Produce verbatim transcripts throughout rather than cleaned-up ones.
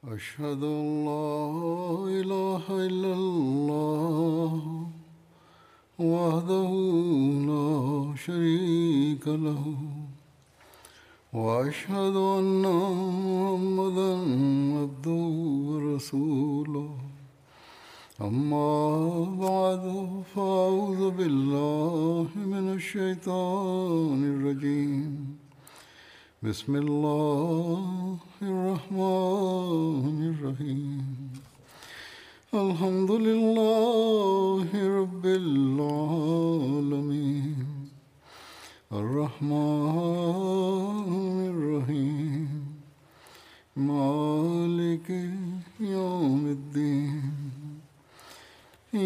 أشهد أن لا إله إلا الله وحده لا شريك له وأشهد أن محمدا عبده ورسوله أما بعد فأعوذ بالله من الشيطان الرجيم بسم الله الرحمن الرحيم الحمد لله رب العالمين الرحمن الرحيم مالك يوم الدين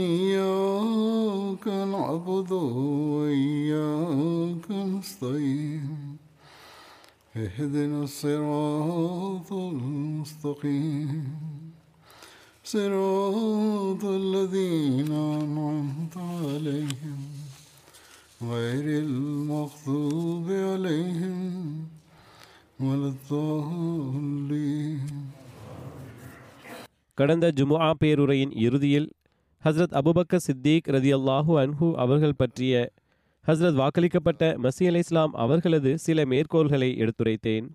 إياك نعبد وإياك نستعين اهدنا الصراط المستقيم صراط الذين أنعمت عليهم غير المغضوب عليهم ولا الضالين. கடந்த ஜுமுஆ பேருரையின் இறுதியில் ஹஸ்ரத் அபூபக்கர் சித்தீக் ரதியல்லாஹு அன்ஹு அவர்கள் பற்றிய ஹஸ்ரத் வாக்களிக்கப்பட்ட மஸீஹ் அலைஹிஸ்ஸலாம் அவர்களது சில மேற்கோள்களை எடுத்துரைத்தேன்.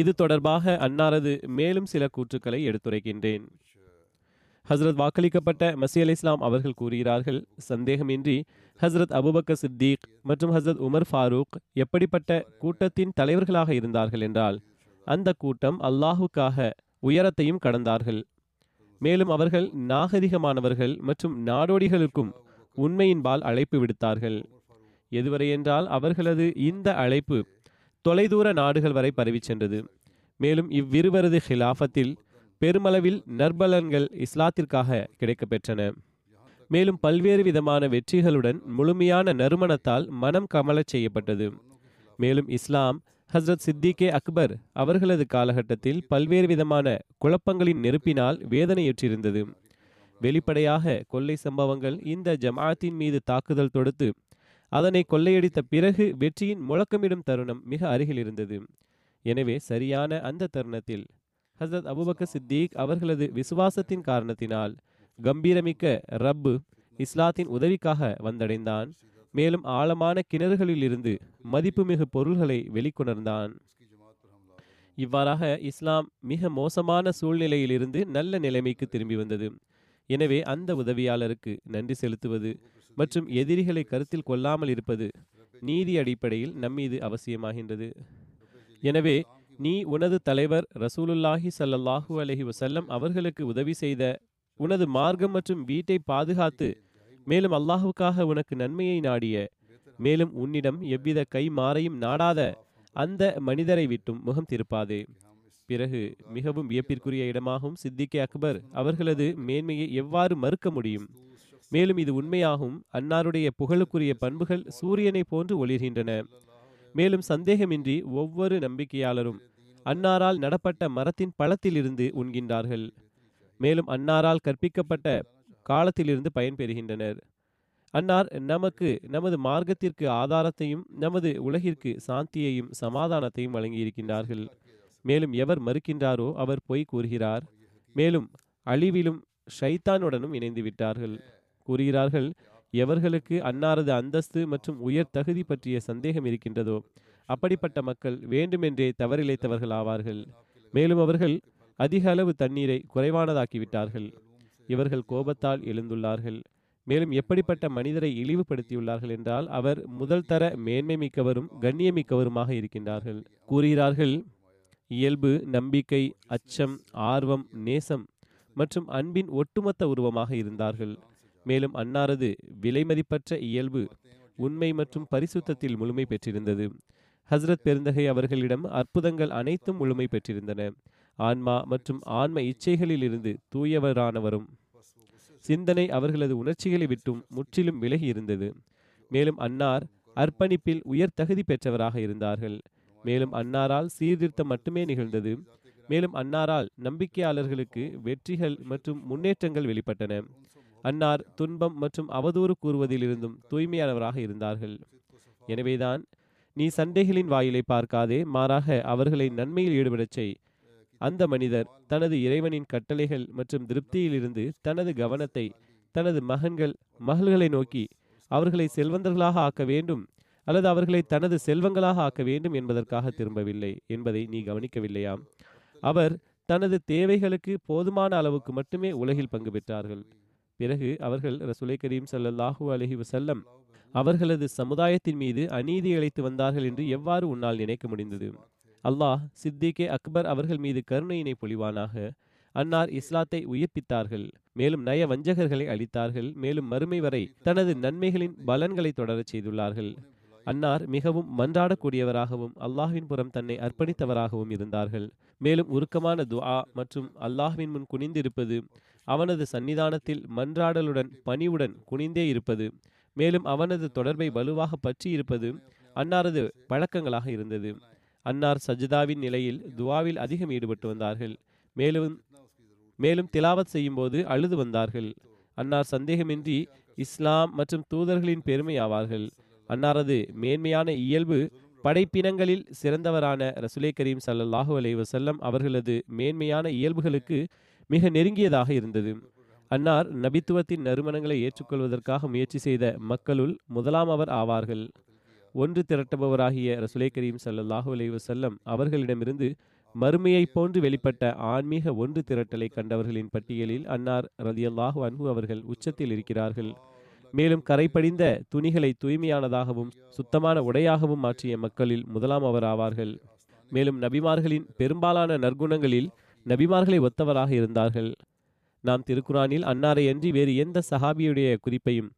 இது தொடர்பாக அன்னாரது மேலும் சில கூற்றுக்களை எடுத்துரைக்கின்றேன். ஹஸ்ரத் வாக்களிக்கப்பட்ட மஸீஹ் அலைஹிஸ்ஸலாம் அவர்கள் கூறுகிறார்கள், சந்தேகமின்றி ஹஸ்ரத் அபூபக்கர் சித்தீக் மற்றும் ஹஸ்ரத் உமர் ஃபாரூக் எப்படிப்பட்ட கூட்டத்தின் தலைவர்களாக இருந்தார்கள் என்றால், அந்த கூட்டம் அல்லாஹுக்காக உயரத்தையும் கடந்தார்கள். மேலும் அவர்கள் நாகரிகமானவர்கள் மற்றும் நாடோடிகளுக்கும் உண்மையின்பால் அழைப்பு விடுத்தார்கள். எதுவரை என்றால், அவர்களது இந்த அழைப்பு தொலைதூர நாடுகள் வரை பரவி சென்றது. மேலும் இவ்விருவரது ஹிலாஃபத்தில் பெருமளவில் நற்பலன்கள் இஸ்லாத்திற்காக கிடைக்கப்பெற்றன. மேலும் பல்வேறு விதமான வெற்றிகளுடன் முழுமையான நறுமணத்தால் மனம் கமலச் செய்யப்பட்டது. மேலும் இஸ்லாம் ஹஸ்ரத் சித்திகே அக்பர் அவர்களது காலகட்டத்தில் பல்வேறு விதமான குழப்பங்களின் நெருப்பினால் வேதனையுற்றிருந்தது. வெளிப்படையாக கொள்ளை சம்பவங்கள் இந்த ஜமாஅத்தின் மீது தாக்குதல் தொடுத்து அதனை கொள்ளையடித்த பிறகு வெற்றியின் முழக்கமிடும் தருணம் மிக அருகில் இருந்தது. எனவே சரியான அந்த தருணத்தில் ஹஸ்ரத் அபூபக்கர் சித்தீக் அவர்களது விசுவாசத்தின் காரணத்தினால் கம்பீரமிக்க ரப்பு இஸ்லாத்தின் உதவிக்காக வந்தடைந்தான். மேலும் ஆழமான கிணறுகளிலிருந்து மதிப்புமிகு பொருள்களை வெளிக்கொணர்ந்தான். இவ்வாறாக இஸ்லாம் மிக மோசமான சூழ்நிலையிலிருந்து நல்ல நிலைமைக்கு திரும்பி வந்தது. எனவே அந்த உதவியாளருக்கு நன்றி செலுத்துவது மற்றும் எதிரிகளை கருத்தில் கொள்ளாமல் இருப்பது நீதி அடிப்படையில் நம்மீது அவசியமாகின்றது. எனவே நீ உனது தலைவர் ரசூலுல்லாஹி ஸல்லல்லாஹு அலைஹி வஸல்லம் அவர்களுக்கு உதவி செய்த உனது மார்க்கம் மற்றும் வீட்டை பாதுகாத்து மேலும் அல்லாஹுக்காக உனக்கு நன்மையை நாடிய மேலும் உன்னிடம் எவ்வித கை மாறையும் நாடாத அந்த மனிதரை விட்டும் முகம் திருப்பாதே. பிறகு மிகவும் வியப்பிற்குரிய இடமாகவும் சித்திகே அக்பர் அவர்களது மேன்மையை எவ்வாறு மறுக்க முடியும்? மேலும் இது உண்மையாகவும் அன்னாருடைய புகழுக்குரிய பண்புகள் சூரியனை போன்று ஒளிர்கின்றன. மேலும் சந்தேகமின்றி ஒவ்வொரு நம்பிக்கையாளரும் அன்னாரால் நடப்பட்ட மரத்தின் பழத்திலிருந்து உண்கின்றார்கள். மேலும் அன்னாரால் கற்பிக்கப்பட்ட காலத்திலிருந்து பயன்பெறுகின்றனர். அன்னார் நமக்கு நமது மார்க்கத்திற்கு ஆதாரத்தையும் நமது உலகிற்கு சாந்தியையும் சமாதானத்தையும் வழங்கியிருக்கின்றார்கள். மேலும் எவர் மறுக்கின்றாரோ அவர் பொய் கூறுகிறார். மேலும் அழிவிலும் ஷைத்தானுடனும் இணைந்து விட்டார்கள். கூறுகிறார்கள், எவர்களுக்கு அன்னாரது அந்தஸ்து மற்றும் உயர் தகுதி பற்றிய சந்தேகம் இருக்கின்றதோ அப்படிப்பட்ட மக்கள் வேண்டுமென்றே தவறிழைத்தவர்கள் ஆவார்கள். மேலும் அவர்கள் அதிக அளவு தண்ணீரை குறைவானதாக்கிவிட்டார்கள். இவர்கள் கோபத்தால் எழுந்துள்ளார்கள். மேலும் எப்படிப்பட்ட மனிதரை இழிவுபடுத்தியுள்ளார்கள் என்றால், அவர் முதல் தர மேன்மை மிக்கவரும் கண்ணியமிக்கவருமாக இருக்கின்றார்கள். கூறுகிறார்கள், இயல்பு, நம்பிக்கை, அச்சம், ஆர்வம், நேசம் மற்றும் அன்பின் ஒட்டுமொத்த உருவமாக இருந்தார்கள். மேலும் அன்னாரது விலைமதிப்பற்ற இயல்பு உண்மை மற்றும் பரிசுத்தத்தில் முழுமை பெற்றிருந்தது. ஹஸ்ரத் பெருந்தகை அவர்களிடம் அற்புதங்கள் அனைத்தும் முழுமை பெற்றிருந்தன. ஆன்மா மற்றும் ஆன்ம இச்சைகளில் இருந்து தூயவரானவரும் சிந்தனை அவர்களது உணர்ச்சிகளை விட்டும் முற்றிலும் விலகி இருந்தது. மேலும் அன்னார் அர்ப்பணிப்பில் உயர் தகுதி பெற்றவராக இருந்தார்கள். மேலும் அன்னாரால் சீர்திருத்தம் மட்டுமே நிகழ்ந்தது. மேலும் அன்னாரால் நம்பிக்கையாளர்களுக்கு வெற்றிகள் மற்றும் முன்னேற்றங்கள் வெளிப்பட்டன. அன்னார் துன்பம் மற்றும் அவதூறு கூறுவதிலிருந்தும் தூய்மையானவராக இருந்தார்கள். எனவேதான் நீ சண்டைகளின் வாயிலை பார்க்காதே, மாறாக அவர்களை நன்மையில் ஈடுபடச் செய். அந்த மனிதர் தனது இறைவனின் கட்டளைகள் மற்றும் திருப்தியிலிருந்து தனது கவனத்தை தனது மகன்கள் மகள்களை நோக்கி அவர்களை செல்வந்தர்களாக ஆக்க வேண்டும் அல்லது அவர்களை தனது செல்வங்களாக ஆக்க வேண்டும் என்பதற்காக திரும்பவில்லை என்பதை நீ கவனிக்கவில்லையாம். அவர் தனது தேவைகளுக்கு போதுமான அளவுக்கு மட்டுமே உலகில் பங்கு பெற்றார்கள். பிறகு அவர்கள் ரசூலை கரீம் ஸல்லல்லாஹு அலைஹி வஸல்லம் அவர்களது சமுதாயத்தின் மீது அநீதி இழைத்து வந்தார்கள் என்று எவ்வாறு உன்னால் நினைக்க முடிந்தது? அல்லாஹ் சித்திகே அக்பர் அவர்கள் மீது கருணையினை பொழிவானாக. அன்னார் இஸ்லாத்தை உயிர்ப்பித்தார்கள், மேலும் நய வஞ்சகர்களை அழித்தார்கள், மேலும் மறுமை வரை தனது நன்மைகளின் பலன்களை தொடரச் செய்துள்ளார்கள். அன்னார் மிகவும் மன்றாடக்கூடியவராகவும் அல்லாஹ்வின் புறம் தன்னை அர்ப்பணித்தவராகவும் இருந்தார்கள். மேலும் உருக்கமான துஆ மற்றும் அல்லாஹ்வின் முன் குனிந்திருப்பது, அவனது சன்னிதானத்தில் மன்றாடலுடன் பணிவுடன் குனிந்தே இருப்பது, மேலும் அவனது தொடர்பை வலுவாக பற்றி இருப்பது அன்னாரது பழக்கங்களாக இருந்தது. அன்னார் சஜ்தாவின் நிலையில் துஆவில் அதிகம் ஈடுபட்டு வந்தார்கள். மேலும் மேலும் திலாவத் செய்யும் போது அழுது வந்தார்கள். அன்னார் சந்தேகமின்றி இஸ்லாம் மற்றும் தூதர்களின் பெருமை ஆவார்கள். அன்னாரது மேன்மையான இயல்பு படைப்பினங்களில் சிறந்தவரான ரசூலே கரீம் ஸல்லல்லாஹு அலைஹி வஸல்லம் அவர்களது மேன்மையான இயல்புகளுக்கு மிக நெருங்கியதாக இருந்தது. அன்னார் நபித்துவத்தின் நறுமணங்களை ஏற்றுக்கொள்வதற்காக முயற்சி செய்த மக்களுள் முதலாம் அவர் ஆவார்கள். ஒன்று திரட்டுபவராகிய ரசூலே கரீம் ஸல்லல்லாஹு அலைஹி வஸல்லம் அவர்களிடமிருந்து மறுமையை போன்று வெளிப்பட்ட ஆன்மீக ஒன்று திரட்டலை கண்டவர்களின் பட்டியலில் அன்னார் ரலியல்லாஹு அன்ஹு அவர்கள் உச்சத்தில் இருக்கிறார்கள். மேலும் கரைபடிந்த துணிகளை தூய்மையானதாகவும் சுத்தமான உடையாகவும் மாற்றிய மக்களில் முதலாம் அவர் ஆவார்கள். மேலும் நபிமார்களின் பெரும்பாலான நற்குணங்களில் நபிமார்களை ஒத்தவராக இருந்தார்கள். நாம் திருக்குரானில் அன்னாரை அன்றி வேறு எந்த சஹாபியுடைய குறிப்பையும்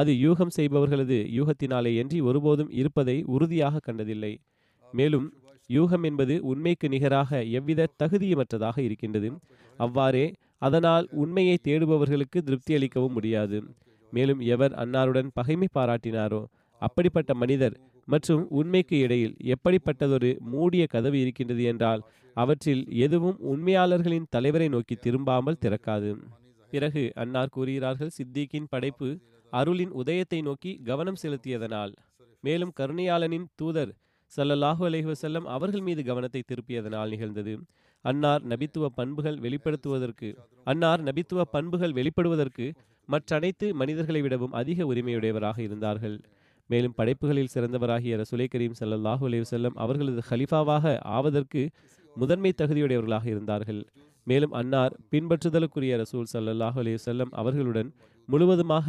அது யூகம் செய்பவர்களது யூகத்தினாலே அன்றி ஒருபோதும் இருப்பதை உறுதியாக கண்டதில்லை. மேலும் யூகம் என்பது உண்மைக்கு நிகராக எவ்வித தகுதியமற்றதாக இருக்கின்றது. அவ்வாறே அதனால் உண்மையை தேடுபவர்களுக்கு திருப்தி அளிக்கவும் முடியாது. மேலும் எவர் அன்னாருடன் பகைமை பாராட்டினாரோ அப்படிப்பட்ட மனிதர் மற்றும் உண்மைக்கு இடையில் எப்படிப்பட்டதொரு மூடிய கதவு இருக்கின்றது என்றால் அவற்றில் எதுவும் உண்மையாளர்களின் தலைவரை நோக்கி திரும்பாமல் திறக்காது. பிறகு அன்னார் கூறுகிறார்கள், சித்திக்கின் படைப்பு அருளின் உதயத்தை நோக்கி கவனம் செலுத்தியதனால், மேலும் கருணையாளனின் தூதர் ஸல்லல்லாஹு அலைஹி வஸல்லம் அவர்கள் மீது கவனத்தை திருப்பியதனால் நிகழ்ந்தது. அன்னார் நபித்துவ பண்புகள் வெளிப்படுத்துவதற்கு அன்னார் நபித்துவ பண்புகள் வெளிப்படுவதற்கு மற்றனைத்து மனிதர்களை விடவும் அதிக உரிமையுடையவராக இருந்தார்கள். மேலும் படைப்புகளில் சிறந்தவராகிய ரசூலே கரீம் ஸல்லல்லாஹு அலைஹி வஸல்லம் அவர்களது ஹலிஃபாவாக ஆவதற்கு முதன்மை தகுதியுடையவர்களாக இருந்தார்கள். மேலும் அன்னார் பின்பற்றுதலுக்குரிய ரசூல் ஸல்லல்லாஹு அலைஹி வஸல்லம் அவர்களுடன் முழுவதுமாக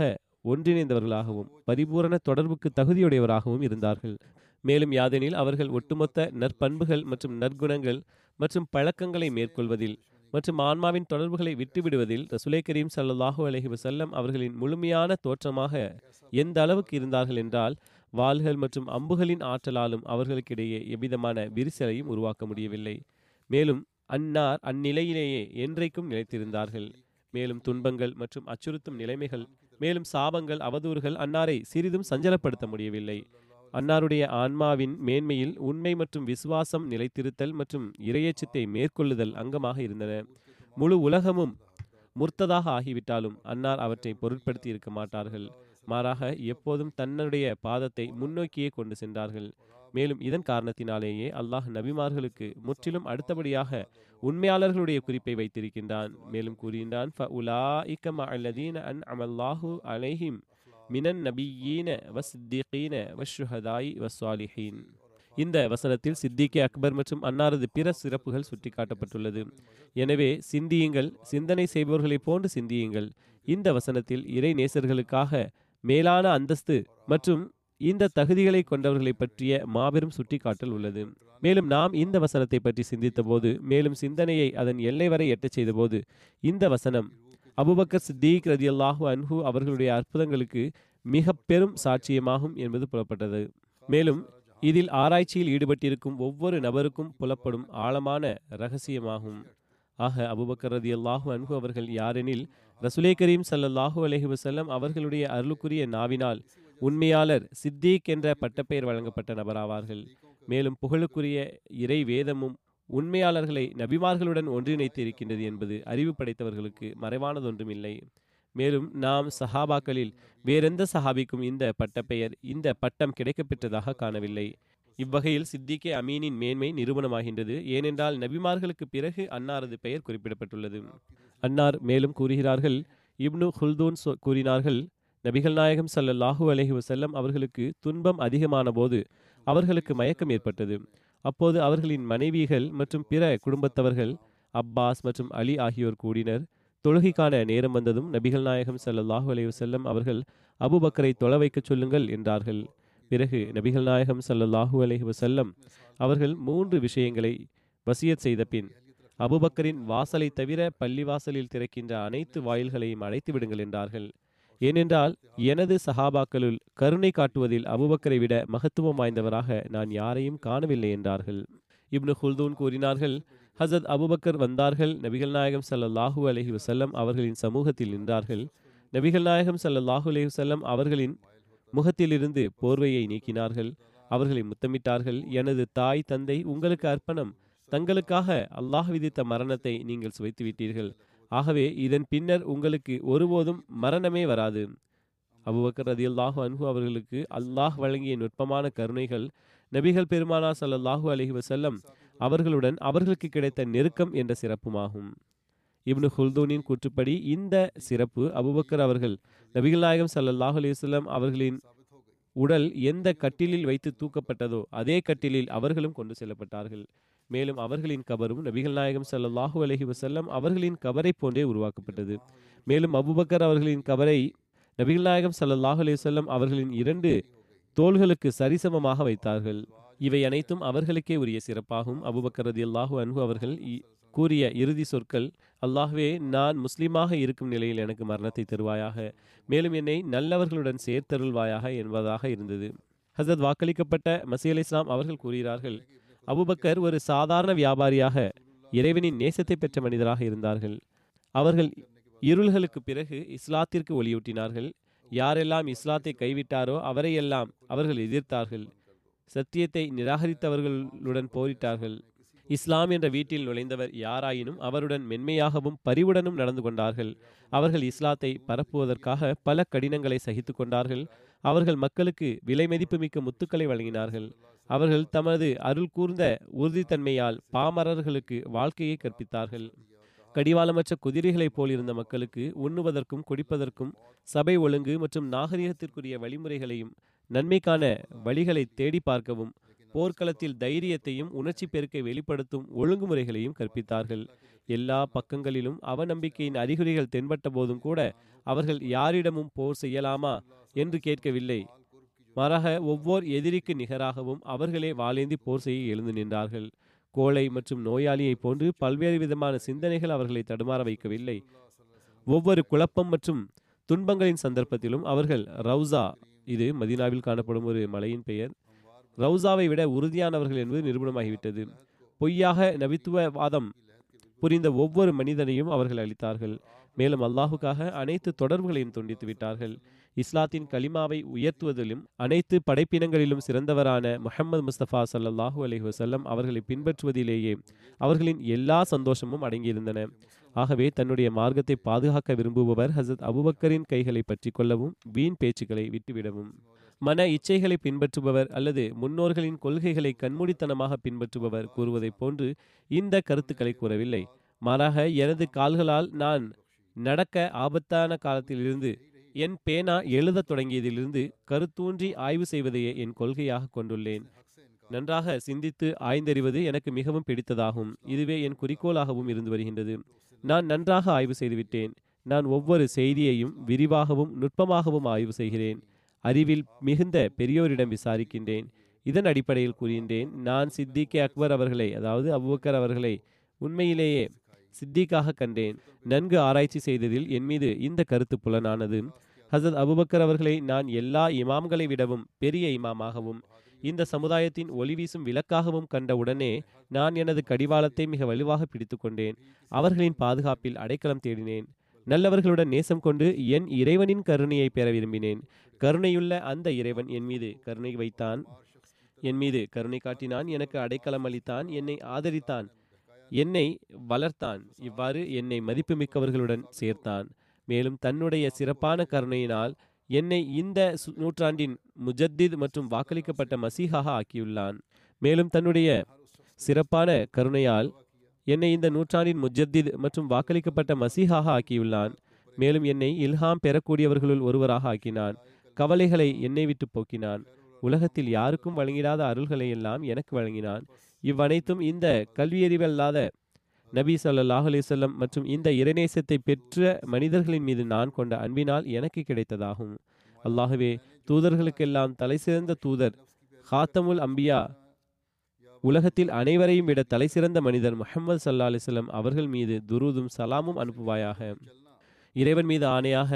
ஒன்றிணைந்தவர்களாகவும் பரிபூரண தொடர்புக்கு தகுதியுடையவராகவும் இருந்தார்கள். மேலும் யாதெனில் அவர்கள் ஒட்டுமொத்த நற்பண்புகள் மற்றும் நற்குணங்கள் மற்றும் பழக்கங்களை மேற்கொள்வதில் மற்றும் ஆன்மாவின் தொடர்புகளை விட்டுவிடுவதில் ரசூலே கரீம் ஸல்லல்லாஹு அலைஹி வஸல்லம் அவர்களின் முழுமையான தோற்றமாக எந்த அளவுக்கு இருந்தார்கள் என்றால் வாள்கள் மற்றும் அம்புகளின் ஆற்றலாலும் அவர்களுக்கிடையே எவ்விதமான விரிசலையும் உருவாக்க முடியவில்லை. மேலும் அன்னார் அந்நிலையிலேயே என்றைக்கும் நிலைத்திருந்தார்கள். மேலும் துன்பங்கள் மற்றும் அச்சுறுத்தும் நிலைமைகள், மேலும் சாபங்கள், அவதூறுகள் அன்னாரை சிறிதும் சஞ்சலப்படுத்த முடியவில்லை. அன்னாருடைய ஆன்மாவின் மேன்மையில் உண்மை மற்றும் விசுவாசம், நிலைத்திருத்தல் மற்றும் இறையச்சத்தை மேற்கொள்ளுதல் அங்கமாக இருந்தன. முழு உலகமும் முர்த்ததாக ஆகிவிட்டாலும் அன்னார் அவற்றை பொருட்படுத்தி இருக்க மாட்டார்கள். மாறாக எப்போதும் தன்னுடைய பாதத்தை முன்னோக்கியே கொண்டு சென்றார்கள். மேலும் இதன் காரணத்தினாலேயே அல்லாஹ் நபிமார்களுக்கு முற்றிலும் அடுத்தபடியாக உண்மையாளர்களுடைய குறிப்பை வைத்திருக்கின்றான். மேலும் கூறுகின்றான், ஃபஉலாஇக மஅல்லதீன அன்அமல்லாஹு அலைஹிம் மினன் நபியீன வஸ்ஸித்தீகீன வஷ்ஷுஹதாஇ வஸ்ஸாலிஹீன். இந்த வசனத்தில் சித்திகே அக்பர் மற்றும் அன்னாரது பிற சிறப்புகள் சுட்டி காட்டப்பட்டுள்ளது. எனவே சிந்தியுங்கள், சிந்தனை செய்பவர்களை போன்று சிந்தியுங்கள். இந்த வசனத்தில் இறை நேசர்களுக்காக மேலான அந்தஸ்து மற்றும் இந்த தகுதிகளை கொண்டவர்களை பற்றிய மாபெரும் சுட்டிக்காட்டல் உள்ளது. மேலும் நாம் இந்த வசனத்தை பற்றி சிந்தித்த போது, மேலும் சிந்தனையை அதன் எல்லை வரை எட்டச் செய்த போது, இந்த வசனம் அபூபக்கர் சித்தீக் ரலியல்லாஹு அன்ஹு அவர்களுடைய அற்புதங்களுக்கு மிக பெரும் சாட்சியமாகும் என்பது புலப்பட்டது. மேலும் இதில் ஆராய்ச்சியில் ஈடுபட்டிருக்கும் ஒவ்வொரு நபருக்கும் புலப்படும் ஆழமான இரகசியமாகும். ஆக அபூபக்கர் ரலியல்லாஹு அன்ஹு அவர்கள் யாரெனில், ரசூலே கரீம் ஸல்லல்லாஹு அலைஹி வஸல்லம் அவர்களுடைய அருளுக்குரிய நாவினால் உண்மையாளர் சித்தீக் என்ற பட்டப்பெயர் வழங்கப்பட்ட நபராவார்கள். மேலும் புகழுக்குரிய இறை வேதமும் உண்மையாளர்களை நபிமார்களுடன் ஒன்றிணைத்து இருக்கின்றது என்பது அறிவு படைத்தவர்களுக்கு மறைவானதொன்றுமில்லை. மேலும் நாம் சஹாபாக்களில் வேறெந்த சஹாபிக்கும் இந்த பட்டப்பெயர், இந்த பட்டம் கிடைக்கப்பெற்றதாக காணவில்லை. இவ்வகையில் சித்திகே அமீனின் மேன்மை நிரூபணமாகின்றது. ஏனென்றால் நபிமார்களுக்கு பிறகு அன்னாரது பெயர் குறிப்பிடப்பட்டுள்ளது. அன்னார் மேலும் கூறுகிறார்கள், இப்னு ஹுல்தூன் கூறினார்கள், நபிகள் நாயகம் ஸல்லல்லாஹு அலைஹி வஸல்லம் அவர்களுக்கு துன்பம் அதிகமான போது அவர்களுக்கு மயக்கம் ஏற்பட்டது. அப்போது அவர்களின் மனைவிகள் மற்றும் பிற குடும்பத்தவர்கள் அப்பாஸ் மற்றும் அலி ஆகியோர் கூடினர். தொழுகைக்கான நேரம் வந்ததும் நபிகள் நாயகம் ஸல்லல்லாஹு அலைஹி வஸல்லம் அவர்கள் அபூபக்கரை தொழ வைக்கச் சொல்லுங்கள் என்றார்கள். பிறகு நபிகள் நாயகம் ஸல்லல்லாஹு அலைஹி வஸல்லம் அவர்கள் மூன்று விஷயங்களை வசியத் செய்த பின், அபூபக்கரின் வாசலை தவிர பள்ளி வாசலில் திறக்கின்ற அனைத்து வாயில்களையும் அடைத்து விடுங்கள் என்றார்கள். ஏனென்றால் எனது சஹாபாக்களுள் கருணை காட்டுவதில் அபூபக்கரை விட மகத்துவம் வாய்ந்தவராக நான் யாரையும் காணவில்லை என்றார்கள். இப்னு ஹுல்தூன் கூறினார்கள், ஹசரத் அபூபக்கர் வந்தார்கள். நபிகள் நாயகம் ஸல்லல்லாஹு அலைஹி வஸல்லம் அவர்களின் சமூகத்தில் நின்றார்கள். நபிகள் நாயகம் ஸல்லல்லாஹு அலைஹி வஸல்லம் அவர்களின் முகத்திலிருந்து போர்வையை நீக்கினார்கள். அவர்களை முத்தமிட்டார்கள். எனது தாய் தந்தை உங்களுக்கு அர்ப்பணம். தங்களுக்காக அல்லாஹ் விதித்த மரணத்தை நீங்கள் சுவைத்து விட்டீர்கள். ஆகவே இதன் பின்னர் உங்களுக்கு ஒருபோதும் மரணமே வராது. அபூபக்கர் ரலியல்லாஹு அன்ஹு அவர்களுக்கு அல்லாஹ் வழங்கிய நுட்பமான கருணைகள் நபிகள் பெருமானார் ஸல்லல்லாஹு அலைஹி வஸல்லம் அவர்களுடன் அவர்களுக்கு கிடைத்த நெருக்கம் என்ற சிறப்புமாகும். இப்னு ஹுல்தூனின் கூற்றுப்படி இந்த சிறப்பு அபூபக்கர் அவர்கள் நபிகள் நாயகம் ஸல்லல்லாஹு அலைஹி வஸல்லம் அவர்களின் உடல் எந்த கட்டிலில் வைத்து தூக்கப்பட்டதோ அதே கட்டிலில் அவர்களும் கொண்டு செல்லப்பட்டார்கள். மேலும் அவர்களின் கபரும் நபிகள் நாயகம் ஸல்லல்லாஹு அலைஹி வஸல்லம் அவர்களின் கபரை போன்றே உருவாக்கப்பட்டது. மேலும் அபூபக்கர் அவர்களின் கபரை நபிகள் நாயகம் ஸல்லல்லாஹு அலைஹி வஸல்லம் அவர்களின் இரண்டு தோள்களுக்கு சரிசமமாக வைத்தார்கள். இவை அனைத்தும் அவர்களுக்கே உரிய சிறப்பாகும். அபூபக்கர் ரலியல்லாஹு அன்ஹு அவர்கள் கூறிய இறுதி சொற்கள், அல்லாஹ்வே, நான் முஸ்லீமாக இருக்கும் நிலையில் எனக்கு மரணத்தை தருவாயாக, மேலும் என்னை நல்லவர்களுடன் சேர்த்தருள்வாயாக என்பதாக இருந்தது. ஹசரத் வாக்களிக்கப்பட்ட மசீஹ் இஸ்லாம் அவர்கள் கூறுகிறார்கள், அபூபக்கர் ஒரு சாதாரண வியாபாரியாக இறைவனின் நேசத்தை பெற்ற மனிதராக இருந்தார்கள். அவர்கள் இருள்களுக்கு பிறகு இஸ்லாத்திற்கு ஒளியூட்டினார்கள். யாரெல்லாம் இஸ்லாத்தை கைவிட்டாரோ அவரையெல்லாம் அவர்கள் எதிர்த்தார்கள். சத்தியத்தை நிராகரித்தவர்களுடன் போரிட்டார்கள். இஸ்லாம் என்ற வீட்டில் நுழைந்தவர் யாராயினும் அவருடன் மென்மையாகவும் பரிவுடனும் நடந்து கொண்டார்கள். அவர்கள் இஸ்லாத்தை பரப்புவதற்காக பல கடினங்களை சகித்து கொண்டார்கள். அவர்கள் மக்களுக்கு விலை மதிப்புமிக்க முத்துக்களை வழங்கினார்கள். அவர்கள் தமது அருள் கூர்ந்த உறுதித்தன்மையால் பாமரர்களுக்கு வாழ்க்கையை கற்பித்தார்கள். கடிவாளமற்ற குதிரைகளைப் போலிருந்த மக்களுக்கு உண்ணுவதற்கும் குடிப்பதற்கும் சபை ஒழுங்கு மற்றும் நாகரிகத்திற்குரிய வழிமுறைகளையும் நன்மைக்கான வழிகளை தேடி பார்க்கவும் போர்க்களத்தில் தைரியத்தையும் உணர்ச்சி பெருக்கை வெளிப்படுத்தும் ஒழுங்குமுறைகளையும் கற்பித்தார்கள். எல்லா பக்கங்களிலும் அவநம்பிக்கையின் அறிகுறிகள் தென்பட்ட போதும் கூட அவர்கள் யாரிடமும் போர் செய்யலாமா என்று கேட்கவில்லை. மாறாக ஒவ்வொரு எதிரிக்கு நிகராகவும் அவர்களே வாளேந்தி போர் செய்ய எழுந்து நின்றார்கள். கோழை மற்றும் நோயாளியை போன்று பல்வேறு விதமான சிந்தனைகள் அவர்களை தடுமாற வைக்கவில்லை. ஒவ்வொரு குழப்பம் மற்றும் துன்பங்களின் சந்தர்ப்பத்திலும் அவர்கள் ரவுசா, இது மதீனாவில் காணப்படும் ஒரு மலையின் பெயர், ரவுசாவை விட உறுதியானவர்கள் என்பது நிரூபணமாகிவிட்டது. பொய்யாக நபித்துவவாதம் புரிந்த ஒவ்வொரு மனிதனையும் அவர்கள் அளித்தார்கள். மேலும் அல்லாஹுக்காக அனைத்து தொடர்புகளையும் துண்டித்து விட்டார்கள். இஸ்லாத்தின் கலிமாவை உயர்த்துவதிலும் அனைத்து படைப்பினங்களிலும் சிறந்தவரான முஹம்மது முஸ்தபா ஸல்லல்லாஹு அலைஹி வஸல்லம் அவர்களை பின்பற்றுவதிலேயே அவர்களின் எல்லா சந்தோஷமும் அடங்கியிருந்தன. ஆகவே தன்னுடைய மார்க்கத்தை பாதுகாக்க விரும்புபவர் ஹசரத் அபூபக்கரின் கைகளை பற்றி கொள்ளவும் வீண் பேச்சுக்களை விட்டுவிடவும், மன இச்சைகளை பின்பற்றுபவர் அல்லது முன்னோர்களின் கொள்கைகளை கண்மூடித்தனமாக பின்பற்றுபவர் கூறுவதைப் போன்று இந்த கருத்துக்களை கூறவில்லை. மாறாக, எனது கால்களால் நான் நடக்க ஆபத்தான காலத்திலிருந்து என் பேனா எழுதத் தொடங்கியதிலிருந்து கருத்தூன்றி ஆய்வு செய்வதையே என் கொள்கையாக கொண்டுள்ளேன். நன்றாக சிந்தித்து ஆய்ந்தறிவது எனக்கு மிகவும் பிடித்ததாகும். இதுவே என் குறிக்கோளாகவும் இருந்து வருகின்றது. நான் நன்றாக ஆய்வு செய்துவிட்டேன். நான் ஒவ்வொரு செய்தியையும் விரிவாகவும் நுட்பமாகவும் ஆய்வு செய்கிறேன். அறிவில் மிகுந்த பெரியோரிடம் விசாரிக்கின்றேன். இதன் அடிப்படையில் கூறுகின்றேன், நான் சித்திகே அக்பர் அவர்களை, அதாவது அபூபக்கர் அவர்களை உண்மையிலேயே சித்திக்காக கண்டேன். நன்கு ஆராய்ச்சி செய்ததில் என் மீது இந்த கருத்து புலனானது. ஹசரத் அபூபக்கர் அவர்களை நான் எல்லா இமாம்களை விடவும் பெரிய இமாமாகவும் இந்த சமுதாயத்தின் ஒளிவீசும் விளக்காகவும் கண்ட உடனே நான் எனது கடிவாளத்தை மிக வலுவாக பிடித்து கொண்டேன். அவர்களின் பாதுகாப்பில் அடைக்கலம் தேடினேன். நல்லவர்களுடன் நேசம் கொண்டு என் இறைவனின் கருணையை பெற விரும்பினேன். கருணையுள்ள அந்த இறைவன் என் மீது கருணை வைத்தான், என் மீது கருணை காட்டினான், எனக்கு அடைக்கலம் அளித்தான், என்னை ஆதரித்தான், என்னை வளர்த்தான். இவ்வாறு என்னை மதிப்புமிக்கவர்களுடன் சேர்த்தான். மேலும் தன்னுடைய சிறப்பான கருணையினால் என்னை இந்த நூற்றாண்டின் முஜத்தித் மற்றும் வாக்களிக்கப்பட்ட மசீஹாக ஆக்கியுள்ளான். மேலும் தன்னுடைய சிறப்பான கருணையால் என்னை இந்த நூற்றாண்டின் முஜத்தித் மற்றும் வாக்களிக்கப்பட்ட மசீஹாக ஆக்கியுள்ளான். மேலும் என்னை இல்ஹாம் பெறக்கூடியவர்களுள் ஒருவராக ஆக்கினான். கவலைகளை என்னை விட்டு போக்கினான். உலகத்தில் யாருக்கும் வழங்கிடாத அருள்களை எல்லாம் எனக்கு வழங்கினான். இவ்வனைத்தும் இந்த கல்வியறிவல்லாத நபி ஸல்லல்லாஹு அலைஹி வஸல்லம் மற்றும் இந்த இறைநேசத்தை பெற்ற மனிதர்களின் மீது நான் கொண்ட அன்பினால் எனக்கு கிடைத்ததாகும். அல்லாஹ்வே, தூதர்களுக்கெல்லாம் தலைசிறந்த தூதர் ஹாத்தமுல் அம்பியா, உலகத்தில் அனைவரையும் விட தலைசிறந்த மனிதர் முஹம்மது ஸல்லல்லாஹு அலைஹி வஸல்லம் அவர்கள் மீது துரூதும் சலாமும் அனுப்புவாயாக. இறைவன் மீது ஆணையாக,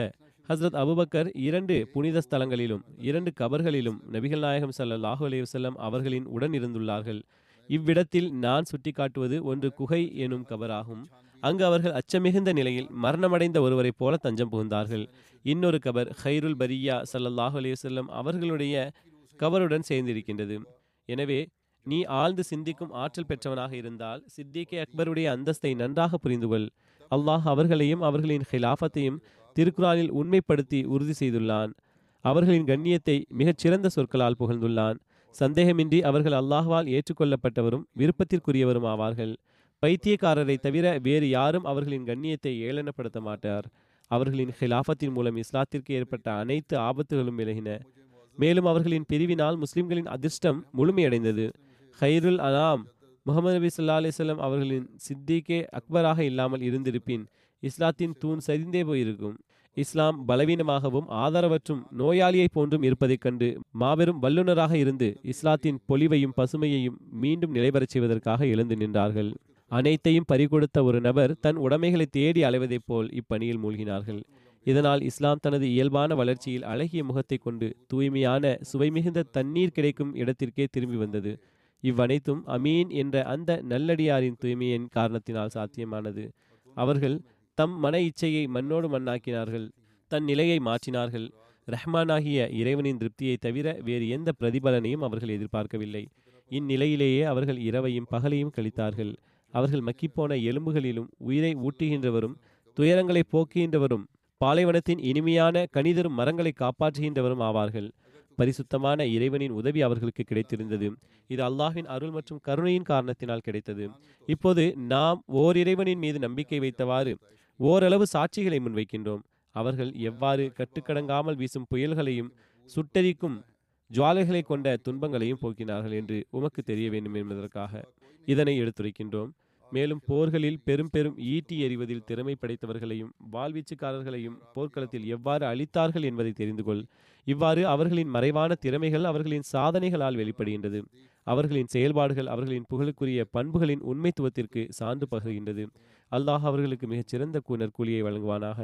ஹஸ்ரத் அபூபக்கர் இரண்டு புனித ஸ்தலங்களிலும் இரண்டு கபர்களிலும் நபிகள் நாயகம் ஸல்லல்லாஹு அலைஹி வஸல்லம் அவர்களின் உடன் இருந்துள்ளார்கள். இவ்விடத்தில் நான் சுட்டி காட்டுவது ஒன்று குகை எனும் கபராகும். அங்கு அவர்கள் அச்சமிகுந்த நிலையில் மரணமடைந்த ஒருவரை போல தஞ்சம் புகுந்தார்கள். இன்னொரு கபர் ஹைருல் பரியா ஸல்லல்லாஹு அலைஹி வஸல்லம் அவர்களுடைய கபருடன் சேர்ந்திருக்கின்றது. எனவே நீ ஆழ்ந்து சிந்திக்கும் ஆற்றல் பெற்றவனாக இருந்தால் சித்திகே அக்பருடைய அந்தஸ்தை நன்றாக புரிந்துகொள். அல்லாஹ் அவர்களையும் அவர்களின் ஹிலாஃபத்தையும் திருக்குரானில் உண்மைப்படுத்தி உறுதி செய்துள்ளான். அவர்களின் கண்ணியத்தை மிகச்சிறந்த சொற்களால் புகழ்ந்துள்ளான். சந்தேகமின்றி அவர்கள் அல்லாஹ்வால் ஏற்றுக்கொள்ளப்பட்டவரும் விருப்பத்திற்குரியவரும் ஆவார்கள். பைத்தியக்காரரை தவிர வேறு யாரும் அவர்களின் கண்ணியத்தை ஏளனப்படுத்த மாட்டார். அவர்களின் ஹிலாஃபத்தின் மூலம் இஸ்லாத்திற்கு ஏற்பட்ட அனைத்து ஆபத்துகளும் விலகின. மேலும் அவர்களின் பிரிவினால் முஸ்லிம்களின் அதிர்ஷ்டம் முழுமையடைந்தது. ஹைருல் அலாம் முகமது நபி ஸல்லல்லாஹு அலைஹி வஸல்லம் அவர்களின் சித்திகே அக்பராக இல்லாமல் இருந்திருப்பின் இஸ்லாத்தின் தூண் சரிந்தே போயிருக்கும். இஸ்லாம் பலவீனமாகவும் ஆதரவற்றும் நோயாளியை போன்றும் இருப்பதைக் கண்டு மாபெரும் வல்லுநராக இருந்து இஸ்லாத்தின் பொலிவையும் பசுமையையும் மீண்டும் நிலைபெறச் செய்வதற்காக எழுந்து நின்றார்கள். அனைத்தையும் பறிகொடுத்த ஒரு நபர் தன் உடைமைகளை தேடி அலைவதைப் போல் இப்பணியில் மூழ்கினார்கள். இதனால் இஸ்லாம் தனது இயல்பான வளர்ச்சியில் அழகிய முகத்தை கொண்டு தூய்மையான சுவை மிகுந்த தண்ணீர் கிடைக்கும் இடத்திற்கே திரும்பி வந்தது. இவ்வனைத்தும் அமீன் என்ற அந்த நல்லடியாரின் தூய்மையின் காரணத்தினால் சாத்தியமானது. அவர்கள் தம் மன இச்சையை மண்ணோடு மண்ணாக்கினார்கள். தன் நிலையை மாற்றினார்கள். ரஹ்மானாகிய இறைவனின் திருப்தியை தவிர வேறு எந்த பிரதிபலனையும் அவர்கள் எதிர்பார்க்கவில்லை. இந்நிலையிலேயே அவர்கள் இரவையும் பகலையும் கழித்தார்கள். அவர்கள் மக்கிப்போன எலும்புகளிலும் உயிரை ஊட்டுகின்றவரும் துயரங்களை போக்குகின்றவரும் பாலைவனத்தின் இனிமையான கனிதரும் மரங்களை காப்பாற்றுகின்றவரும் ஆவார்கள். பரிசுத்தமான இறைவனின் உதவி அவர்களுக்கு கிடைத்திருந்தது. இது அல்லாஹ்வின் அருள் மற்றும் கருணையின் காரணத்தினால் கிடைத்தது. இப்போது நாம் ஓர் இறைவனின் மீது நம்பிக்கை வைத்தவாறு ஓரளவு சாட்சிகளை முன்வைக்கின்றோம். அவர்கள் எவ்வாறு கட்டுக்கடங்காமல் வீசும் புயல்களையும் சுட்டரிக்கும் ஜுவாலைகளை கொண்ட துன்பங்களையும் போக்கினார்கள் என்று உமக்கு தெரிய வேண்டும் என்பதற்காக இதனை எடுத்துரைக்கின்றோம். மேலும் போர்களில் பெரும் பெரும் ஈட்டி எறிவதில் திறமை படைத்தவர்களையும் வாள்வீச்சுக்காரர்களையும் போர்க்களத்தில் எவ்வாறு அழித்தார்கள் என்பதை தெரிந்து கொள். இவ்வாறு அவர்களின் மறைவான திறமைகள் அவர்களின் சாதனைகளால் வெளிப்படுகின்றது. அவர்களின் செயல்பாடுகள் அவர்களின் புகழுக்குரிய பண்புகளின் உண்மைத்துவத்திற்கு சான்று பகர்கின்றது. அல்லாஹ் அவர்களுக்கு மிகச்சிறந்த நற்கூலியை வழங்குவானாக.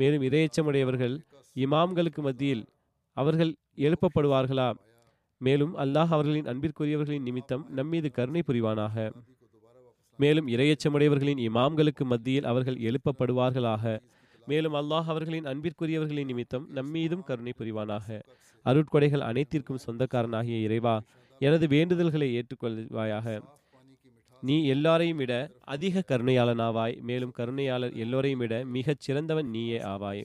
மேலும் இரையச்சமுடையவர்கள் இமாம்களுக்கு மத்தியில் அவர்கள் எழுப்பப்படுவார்களா? மேலும் அல்லாஹ் அவர்களின் அன்பிற்குரியவர்களின் நிமித்தம் நம்மீது கருணை புரிவானாக. மேலும் இரையச்சமுடையவர்களின் இமாம்களுக்கு மத்தியில் அவர்கள் எழுப்பப்படுவார்களாக. மேலும் அல்லாஹ் அவர்களின் அன்பிற்குரியவர்களின் நிமித்தம் நம்மீதும் கருணை புரிவானாக. அருட்கொடைகள் அனைத்திற்கும் சொந்தக்காரனாகிய இறைவா, எனது வேண்டுதல்களை ஏற்றுக்கொள்வாயாக. நீ எல்லாரையும் விட அதிக கருணையாளனாவாய். மேலும் கருணையாளர் எல்லோரையும் விட மிகச் சிறந்தவன் நீயே ஆவாய்.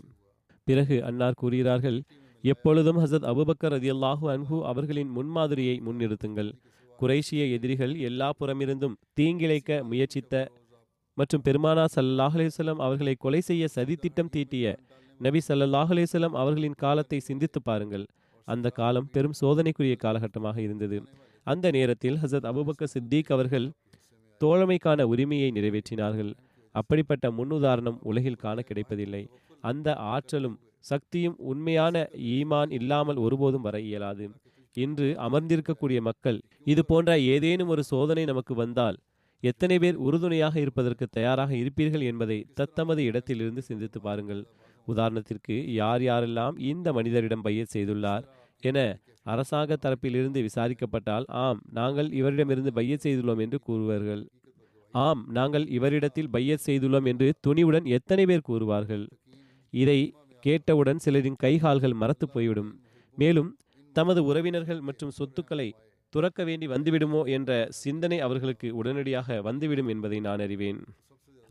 பிறகு அன்னார் கூறுகிறார்கள், எப்பொழுதும் ஹஸரத் அபூபக்கர் ரதியல்லாஹு அன்ஹு அவர்களின் முன்மாதிரியை முன்னிறுத்துங்கள். குறைஷிய எதிரிகள் எல்லா புறமிருந்தும் தீங்கிழைக்க முயற்சித்த மற்றும் பெருமானார் ஸல்லல்லாஹு அலைஹி வஸல்லம் அவர்களை கொலை செய்ய சதித்திட்டம் தீட்டிய நபி ஸல்லல்லாஹு அலைஹி வஸல்லம் அவர்களின் காலத்தை சிந்தித்து பாருங்கள். அந்த காலம் பெரும் சோதனைக்குரிய காலகட்டமாக இருந்தது. அந்த நேரத்தில் ஹஸரத் அபூபக்கர் சித்திக் அவர்கள் தோழமைக்கான உரிமையை நிறைவேற்றினார்கள். அப்படிப்பட்ட முன்னுதாரணம் உலகில் காண கிடைப்பதில்லை. அந்த ஆற்றலும் சக்தியும் உண்மையான ஈமான் இல்லாமல் ஒருபோதும் வர இயலாது. இன்று அமர்ந்திருக்கக்கூடிய மக்கள், இது போன்ற ஏதேனும் ஒரு சோதனை நமக்கு வந்தால் எத்தனை பேர் உறுதுணையாக இருப்பதற்கு தயாராக இருப்பீர்கள் என்பதை தத்தமது இடத்திலிருந்து சிந்தித்து பாருங்கள். உதாரணத்திற்கு, யார் யாரெல்லாம் இந்த மனிதரிடம் பையச் செய்துள்ளார் என அரசாங்க தரப்பிலிருந்து விசாரிக்கப்பட்டால், ஆம் நாங்கள் இவரிடமிருந்து பையச் செய்துள்ளோம் என்று கூறுவார்கள். ஆம் நாங்கள் இவரிடத்தில் பையச் செய்துள்ளோம் என்று துணிவுடன் எத்தனை பேர் கூறுவார்கள்? இதை கேட்டவுடன் சிலரின் கைகால்கள் மரத்து போய்விடும். மேலும் தமது உறவினர்கள் மற்றும் சொத்துக்களை துறக்க வேண்டி வந்துவிடுமோ என்ற சிந்தனை அவர்களுக்கு உடனடியாக வந்துவிடும் என்பதை நான் அறிவேன்.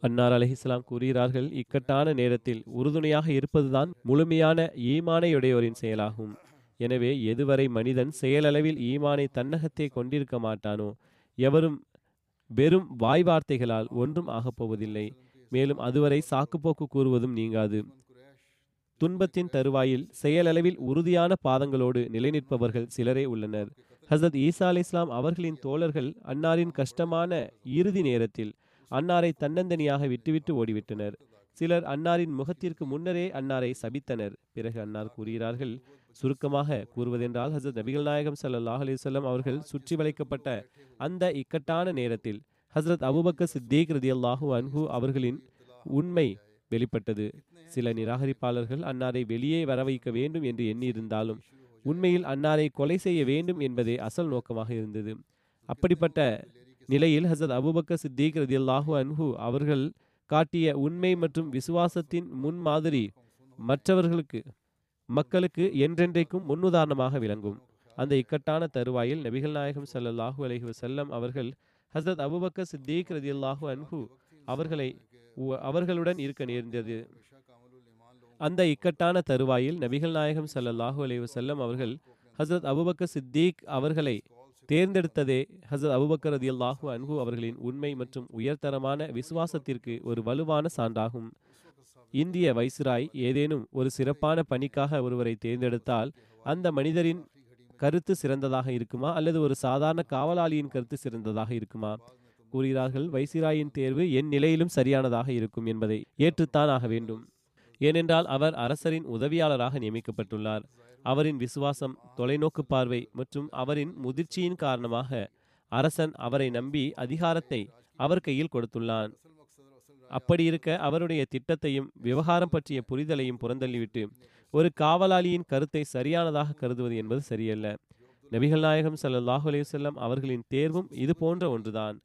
அன்னார் அலைஹிஸ்ஸலாம் கூறுகிறார்கள், இக்கட்டான நேரத்தில் உறுதுணையாக இருப்பதுதான் முழுமையான ஈமானையுடையோரின் செயலாகும். எனவே எதுவரை மனிதன் செயலளவில் ஈமானை தன்னகத்தே கொண்டிருக்க மாட்டானோ எவரும் வெறும் வாய்வார்த்தைகளால் ஒன்றும் ஆகப்போவதில்லை. மேலும் அதுவரை சாக்குப்போக்கு கூறுவதும் நீங்காது. துன்பத்தின் தருவாயில் செயலளவில் உறுதியான பாதங்களோடு நிலைநிற்பவர்கள் சிலரே உள்ளனர். ஹசரத் ஈசா அலி இஸ்லாம் அவர்களின் தோழர்கள் அன்னாரின் கஷ்டமான இறுதி நேரத்தில் அன்னாரை தன்னந்தனியாக விட்டுவிட்டு ஓடிவிட்டனர். சிலர் அன்னாரின் முகத்திற்கு முன்னரே அன்னாரை சபித்தனர். பிறகு அன்னார் கூறுகிறார்கள், சுருக்கமாக கூறுவதென்றால் ஹசரத் நபிகள் நாயகம் ஸல்லல்லாஹு அலைஹி வஸல்லம் அவர்கள் சுற்றி வளைக்கப்பட்ட அந்த இக்கட்டான நேரத்தில் ஹசரத் அபூபக்கர் சித்தீக் ரலியல்லாஹு அன்ஹு அவர்களின் உண்மை வெளிப்பட்டது. சில நிராகரிப்பாளர்கள் அன்னாரை வெளியே வர வைக்க வேண்டும் என்று எண்ணியிருந்தாலும் உண்மையில் அன்னாரை கொலை செய்ய வேண்டும் என்பதே அசல் நோக்கமாக இருந்தது. அப்படிப்பட்ட நிலையில் ஹசரத் அபூபக்கர் சித்தீக் ரலியல்லாஹு அன்ஹு அவர்கள் காட்டிய உண்மை மற்றும் விசுவாசத்தின் முன்மாதிரி மற்றவர்களுக்கு மக்களுக்கு என்றென்றைக்கும் முன்னுதாரணமாக விளங்கும். அந்த இக்கட்டான தருவாயில் நபிகள் நாயகம் ஸல்லல்லாஹு அலைஹி வஸல்லம் அவர்கள் ஹசரத் அபூபக்கர் சித்தீக் ரலியல்லாஹு அன்ஹு அவர்களை அவர்களுடன் இருக்க நேர்ந்தது. அந்த இக்கட்டான தருவாயில் நபிகள் நாயகம் ஸல்லல்லாஹு அலைஹி வஸல்லம் அவர்கள் ஹசரத் அபூபக்கர் சித்தீக் அவர்களை தேர்ந்தெடுத்ததே ஹசரத் அபூபக்கர் ரலியல்லாஹு அன்ஹு அவர்களின் உண்மை மற்றும் உயர்தரமான விசுவாசத்திற்கு ஒரு வலுவான சான்றாகும். இந்திய வைசிராய் ஏதேனும் ஒரு சிறப்பான பணிக்காக ஒருவரை தேர்ந்தெடுத்தால் அந்த மனிதரின் கருத்து சிறந்ததாக இருக்குமா அல்லது ஒரு சாதாரண காவலாளியின் கருத்து சிறந்ததாக இருக்குமா? கூறுகிறார்கள், வைசிராயின் தேர்வு என் நிலையிலும் சரியானதாக இருக்கும் என்பதை ஏற்றுத்தான் ஆக வேண்டும். ஏனென்றால் அவர் அரசரின் உதவியாளராக நியமிக்கப்பட்டுள்ளார். அவரின் விசுவாசம், தொலைநோக்கு பார்வை மற்றும் அவரின் முதிர்ச்சியின் காரணமாக அரசன் அவரை நம்பி அதிகாரத்தை அவர் கையில் கொடுத்துள்ளான். அப்படி இருக்க அவருடைய திட்டத்தையும் விவகாரம் பற்றிய புரிதலையும் புறந்தள்ளிவிட்டு ஒரு காவலாளியின் கருத்தை சரியானதாக கருதுவது என்பது சரியல்ல. நபிகள் நாயகம் ஸல்லல்லாஹு அலைஹி வஸல்லம் அவர்களின் தேர்வும் இது போன்ற ஒன்றுதான்.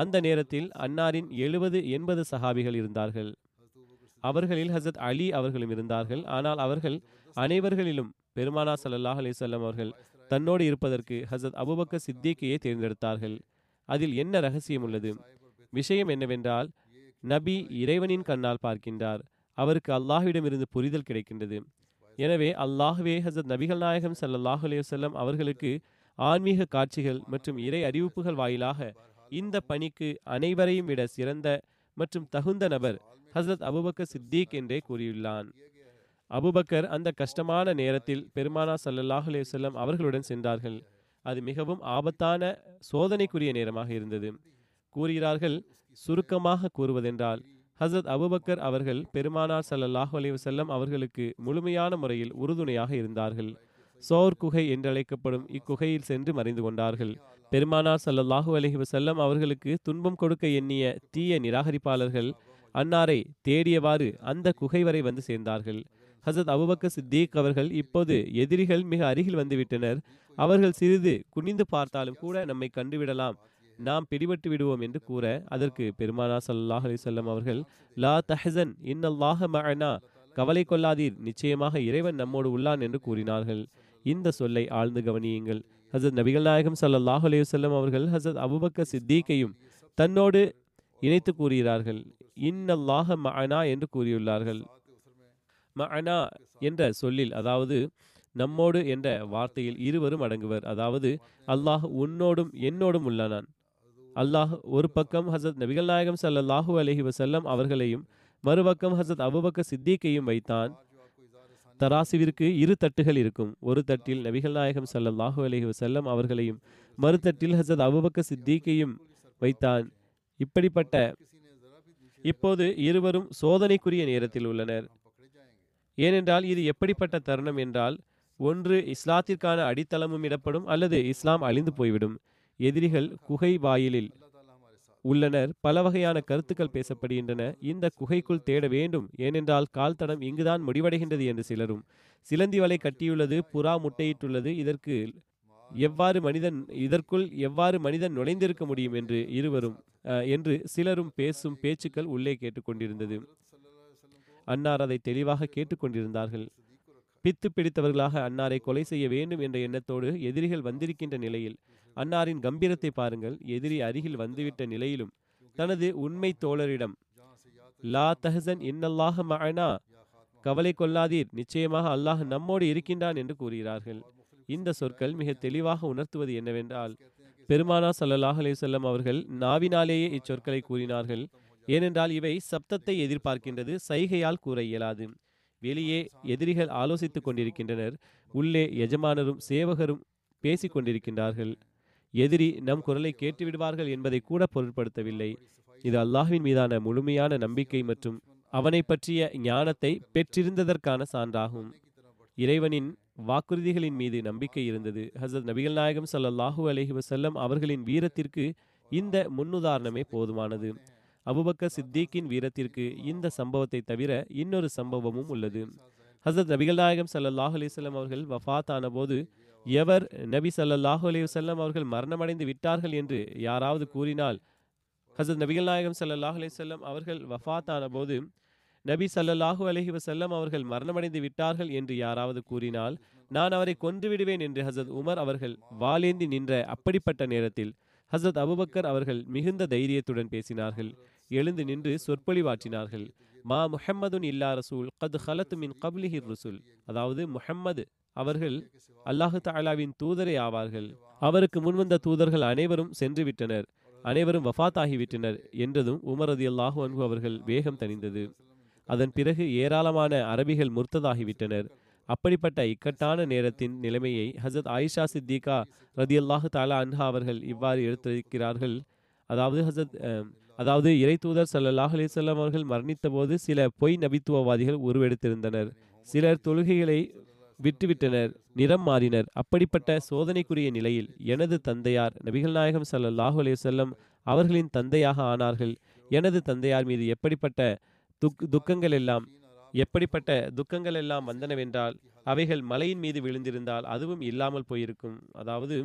அந்த நேரத்தில் அன்னாரின் எழுபது எண்பது சஹாபிகள் இருந்தார்கள். அவர்களில் ஹசரத் அலி அவர்களும் இருந்தார்கள். ஆனால் அவர்கள் அனைவர்களிலும் பெருமானா ஸல்லல்லாஹு அலைஹி வஸல்லம் அவர்கள் தன்னோடு இருப்பதற்கு ஹசரத் அபூபக்கர் சித்திக்கையை தேர்ந்தெடுத்தார்கள். அதில் என்ன ரகசியம் உள்ளது? விஷயம் என்னவென்றால், நபி இறைவனின் கண்ணால் பார்க்கின்றார். அவருக்கு அல்லாஹ்விடமிருந்து புரிதல் கிடைக்கின்றது. எனவே அல்லாஹ்வே ஹசரத் நபிகள் நாயகம் ஸல்லல்லாஹு அலைஹி வஸல்லம் அவர்களுக்கு ஆன்மீக காட்சிகள் மற்றும் இறை அறிவிப்புகள் வாயிலாக இந்த பணிக்கு அனைவரையும் விட சிறந்த மற்றும் தகுந்த நபர் ஹசரத் அபூபக்கர் சித்தீக் என்றே கூறியுள்ளான். அபூபக்கர் அந்த கஷ்டமான நேரத்தில் பெருமானா ஸல்லல்லாஹு அலைஹி வஸல்லம் அவர்களுடன் சென்றார்கள். அது மிகவும் ஆபத்தான சோதனைக்குரிய நேரமாக இருந்தது. கூறுகிறார்கள், சுருக்கமாக கூறுவதென்றால் ஹசரத் அபூபக்கர் அவர்கள் பெருமானார் ஸல்லல்லாஹு அலைஹி வஸல்லம் அவர்களுக்கு முழுமையான முறையில் உறுதுணையாக இருந்தார்கள். சௌர் குகை என்றழைக்கப்படும் இக்குகையில் சென்று மறைந்து கொண்டார்கள். பெருமானார் ஸல்லல்லாஹு அலைஹி வஸல்லம் அவர்களுக்கு துன்பம் கொடுக்க எண்ணிய தீய நிராகரிப்பாளர்கள் அன்னாரை தேடியவாறு அந்த குகை வரை வந்து சேர்ந்தார்கள். ஹசரத் அபூபக்கர் சித்தீக் அவர்கள், இப்போது எதிரிகள் மிக அருகில் வந்துவிட்டனர், அவர்கள் சிறிது குனிந்து பார்த்தாலும் கூட நம்மை கண்டுவிடலாம், நாம் பிடிபட்டு விடுவோம் என்று கூற, அதற்கு பெருமானா ஸல்லல்லாஹு அலைஹி வஸல்லம் அவர்கள், லா தஹ்சன் இன்னல்லாஹ மஅனா, கவலை கொள்ளாதீர், நிச்சயமாக இறைவன் நம்மோடு உள்ளான் என்று கூறினார்கள். இந்த சொல்லை ஆழ்ந்து கவனியுங்கள். ஹசரத் நபிகள் நாயகம் ஸல்லல்லாஹு அலைஹி வஸல்லம் அவர்கள் ஹசரத் அபூபக்கர் சித்தீக்கையும் தன்னோடு இணைத்து கூறுகிறார்கள். இன்னல்லாஹ மஅனா என்று கூறியுள்ளார்கள். மஅனா என்ற சொல்லில், அதாவது நம்மோடு என்ற வார்த்தையில் இருவரும் அடங்குவர். அதாவது அல்லாஹ் உன்னோடும் என்னோடும் உள்ளானான். அல்லாஹ் ஒரு பக்கம் ஹசரத் நபிகள் நாயகம் ஸல்லல்லாஹு அலைஹி வஸல்லம் அவர்களையும் மறுபக்கம் ஹசரத் அபூபக்கர் சித்தீக்கையும் வைத்தான். தராசுவிற்கு இரு தட்டுகள் இருக்கும். ஒரு தட்டில் நபிகள் நாயகம் ஸல்லல்லாஹு அலைஹி வஸல்லம் அவர்களையும் மறுதட்டில் ஹசரத் அபூபக்கர் சித்தீக்கையும் வைத்தான். இப்படிப்பட்ட இப்போது இருவரும் சோதனைக்குரிய நேரத்தில் உள்ளனர். ஏனென்றால் இது எப்படிப்பட்ட தருணம் என்றால், ஒன்று இஸ்லாத்திற்கான அடித்தளமும் இடப்படும், அல்லது இஸ்லாம் அழிந்து போய்விடும். எதிரிகள் குகை வாயிலில் உள்ளனர். பல வகையான கருத்துக்கள் பேசப்படுகின்றன. இந்த குகைக்குள் தேட வேண்டும், ஏனென்றால் கால் தடம் இங்குதான் முடிவடைகின்றது என்று சிலரும், சிலந்தி வலை கட்டியுள்ளது, புறா முட்டையிட்டுள்ளது, இதற்கு எவ்வாறு மனிதன் இதற்குள் எவ்வாறு மனிதன் நுழைந்திருக்க முடியும் என்று இருவரும் என்று சிலரும் பேசும் பேச்சுக்கள் உள்ளே கேட்டுக்கொண்டிருந்தது. அன்னார் அதை தெளிவாக கேட்டுக்கொண்டிருந்தார்கள். பித்து பிடித்தவர்களாக அன்னாரை கொலை செய்ய வேண்டும் என்ற எண்ணத்தோடு எதிரிகள் வந்திருக்கின்ற நிலையில் அன்னாரின் கம்பீரத்தை பாருங்கள். எதிரி அருகில் வந்துவிட்ட நிலையிலும் தனது உண்மை தோழரிடம் லா தஹசன் இன்னல்லாஹ மஅனா, கவலை கொள்ளாதீர், நிச்சயமாக அல்லாஹ் நம்மோடு இருக்கின்றான் என்று கூறுகிறார்கள். இந்த சொற்கள் மிக தெளிவாக உணர்த்துவது என்னவென்றால், பெருமானா ஸல்லல்லாஹு அலைஹி வஸல்லம் அவர்கள் நாவினாலேயே இச்சொற்களை கூறினார்கள். ஏனென்றால் இவை சப்தத்தை எதிர்பார்க்கின்றது, சைகையால் கூற இயலாது. வெளியே எதிரிகள் ஆலோசித்து கொண்டிருக்கின்றனர், உள்ளே எஜமானரும் சேவகரும் பேசி கொண்டிருக்கின்றார்கள். எதிரி நம் குரலை கேட்டுவிடுவார்கள் என்பதை கூட பொருட்படுத்தவில்லை. இது அல்லாஹ்வின் மீதான முழுமையான நம்பிக்கை மற்றும் அவனை பற்றிய ஞானத்தை பெற்றிருந்ததற்கான சான்றாகும். இறைவனின் வாக்குறுதிகளின் மீது நம்பிக்கை இருந்தது. ஹஸரத் நபிகள் நாயகம் ஸல்லல்லாஹு அலைஹி வஸல்லம் அவர்களின் வீரத்திற்கு இந்த முன்னுதாரணமே போதுமானது. அபூபக்கர் சித்திக்கின் வீரத்திற்கு இந்த சம்பவத்தை தவிர இன்னொரு சம்பவமும் உள்ளது. ஹஸரத் நபிகள் நாயகம் ஸல்லல்லாஹு அலைஹி வஸல்லம் அவர்கள் வஃபாத்தான போது, எவர் நபி ஸல்லல்லாஹு அலைஹி வஸல்லம் அவர்கள் மரணமடைந்து விட்டார்கள் என்று யாராவது கூறினால், ஹஸரத் நபிகள் நாயகம் ஸல்லல்லாஹு அலைஹி வஸல்லம் அவர்கள் வஃபாத்தான போது நபி ஸல்லல்லாஹு அலைஹி வஸல்லம் அவர்கள் மரணமடைந்து விட்டார்கள் என்று யாராவது கூறினால், நான் அவரை கொன்று விடுவேன் என்று ஹஸரத் உமர் அவர்கள் வாலேந்தி நின்ற அப்படிப்பட்ட நேரத்தில் ஹஸரத் அபூபக்கர் அவர்கள் மிகுந்த தைரியத்துடன் பேசினார்கள், எழுந்து நின்று சொற்பொழிவாற்றினார்கள். மா முஹம்மதுன் இல்லா ரசூல் கத் ஹலத் மின் கப்லிஹிர் ரசூல், அதாவது முஹம்மது அவர்கள் அல்லாஹு தஆலாவின் தூதரே ஆவார்கள், அவருக்கு முன்வந்த தூதர்கள் அனைவரும் சென்று விட்டனர், அனைவரும் வஃபாத்தாகிவிட்டனர் என்றதும் உமர் ரலியல்லாஹு அன்ஹு அவர்கள் வேகம் தணிந்தது. அதன் பிறகு ஏராளமான அரபிகள் முர்த்ததாகிவிட்டனர். அப்படிப்பட்ட இக்கட்டான நேரத்தின் நிலைமையை ஹஸரத் ஆயிஷா சித்திகா ரதியல்லாஹு தஆலா அன்ஹா அவர்கள் இவ்வாறு எடுத்திருக்கிறார்கள். அதாவது ஹஸரத் அதாவது இறை தூதர் ஸல்லல்லாஹு அலைஹி வஸல்லம் அவர்கள் மரணித்த போது சில பொய் நபித்துவவாதிகள் உருவெடுத்திருந்தனர். சிலர் தொழுகைகளை விட்டுவிட்டனர், நிறம் மாறினர். அப்படிப்பட்ட சோதனைக்குரிய நிலையில் எனது தந்தையார் நபிகள் நாயகம் ஸல்லல்லாஹு அலைஹி வஸல்லம் அவர்களின் தந்தையாக ஆனார்கள், எனது தந்தையார் மீது எப்படிப்பட்ட துக் துக்கங்கள் எல்லாம் எப்படிப்பட்ட துக்கங்கள் எல்லாம் வந்தனவென்றால், அவைகள் மலையின் மீது விழுந்திருந்தால் அதுவும் இல்லாமல் போயிருக்கும், அதாவது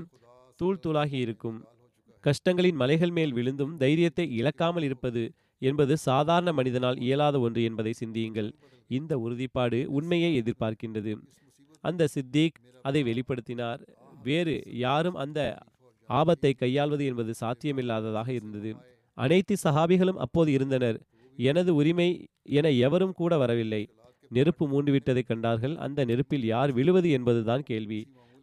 தூள் தூளாகி இருக்கும். கஷ்டங்களின் மலைகள் மேல் விழுந்தும் தைரியத்தை இழக்காமல் இருப்பது என்பது சாதாரண மனிதனால் இயலாத ஒன்று என்பதை சிந்தியுங்கள். இந்த உறுதிப்பாடு உண்மையை எதிர்பார்க்கின்றது. அந்த சித்திக் அதை வெளிப்படுத்தினார். வேறு யாரும் அந்த ஆபத்தை கையாள்வது என்பது சாத்தியமில்லாததாக இருந்தது. அனைத்து சஹாபிகளும் அப்போது இருந்தனர். எனது உரிமை என எவரும் கூட வரவில்லை. நெருப்பு மூண்டுவிட்டதை கண்டார்கள். அந்த நெருப்பில் யார் விழுவது என்பதுதான் கேள்வி.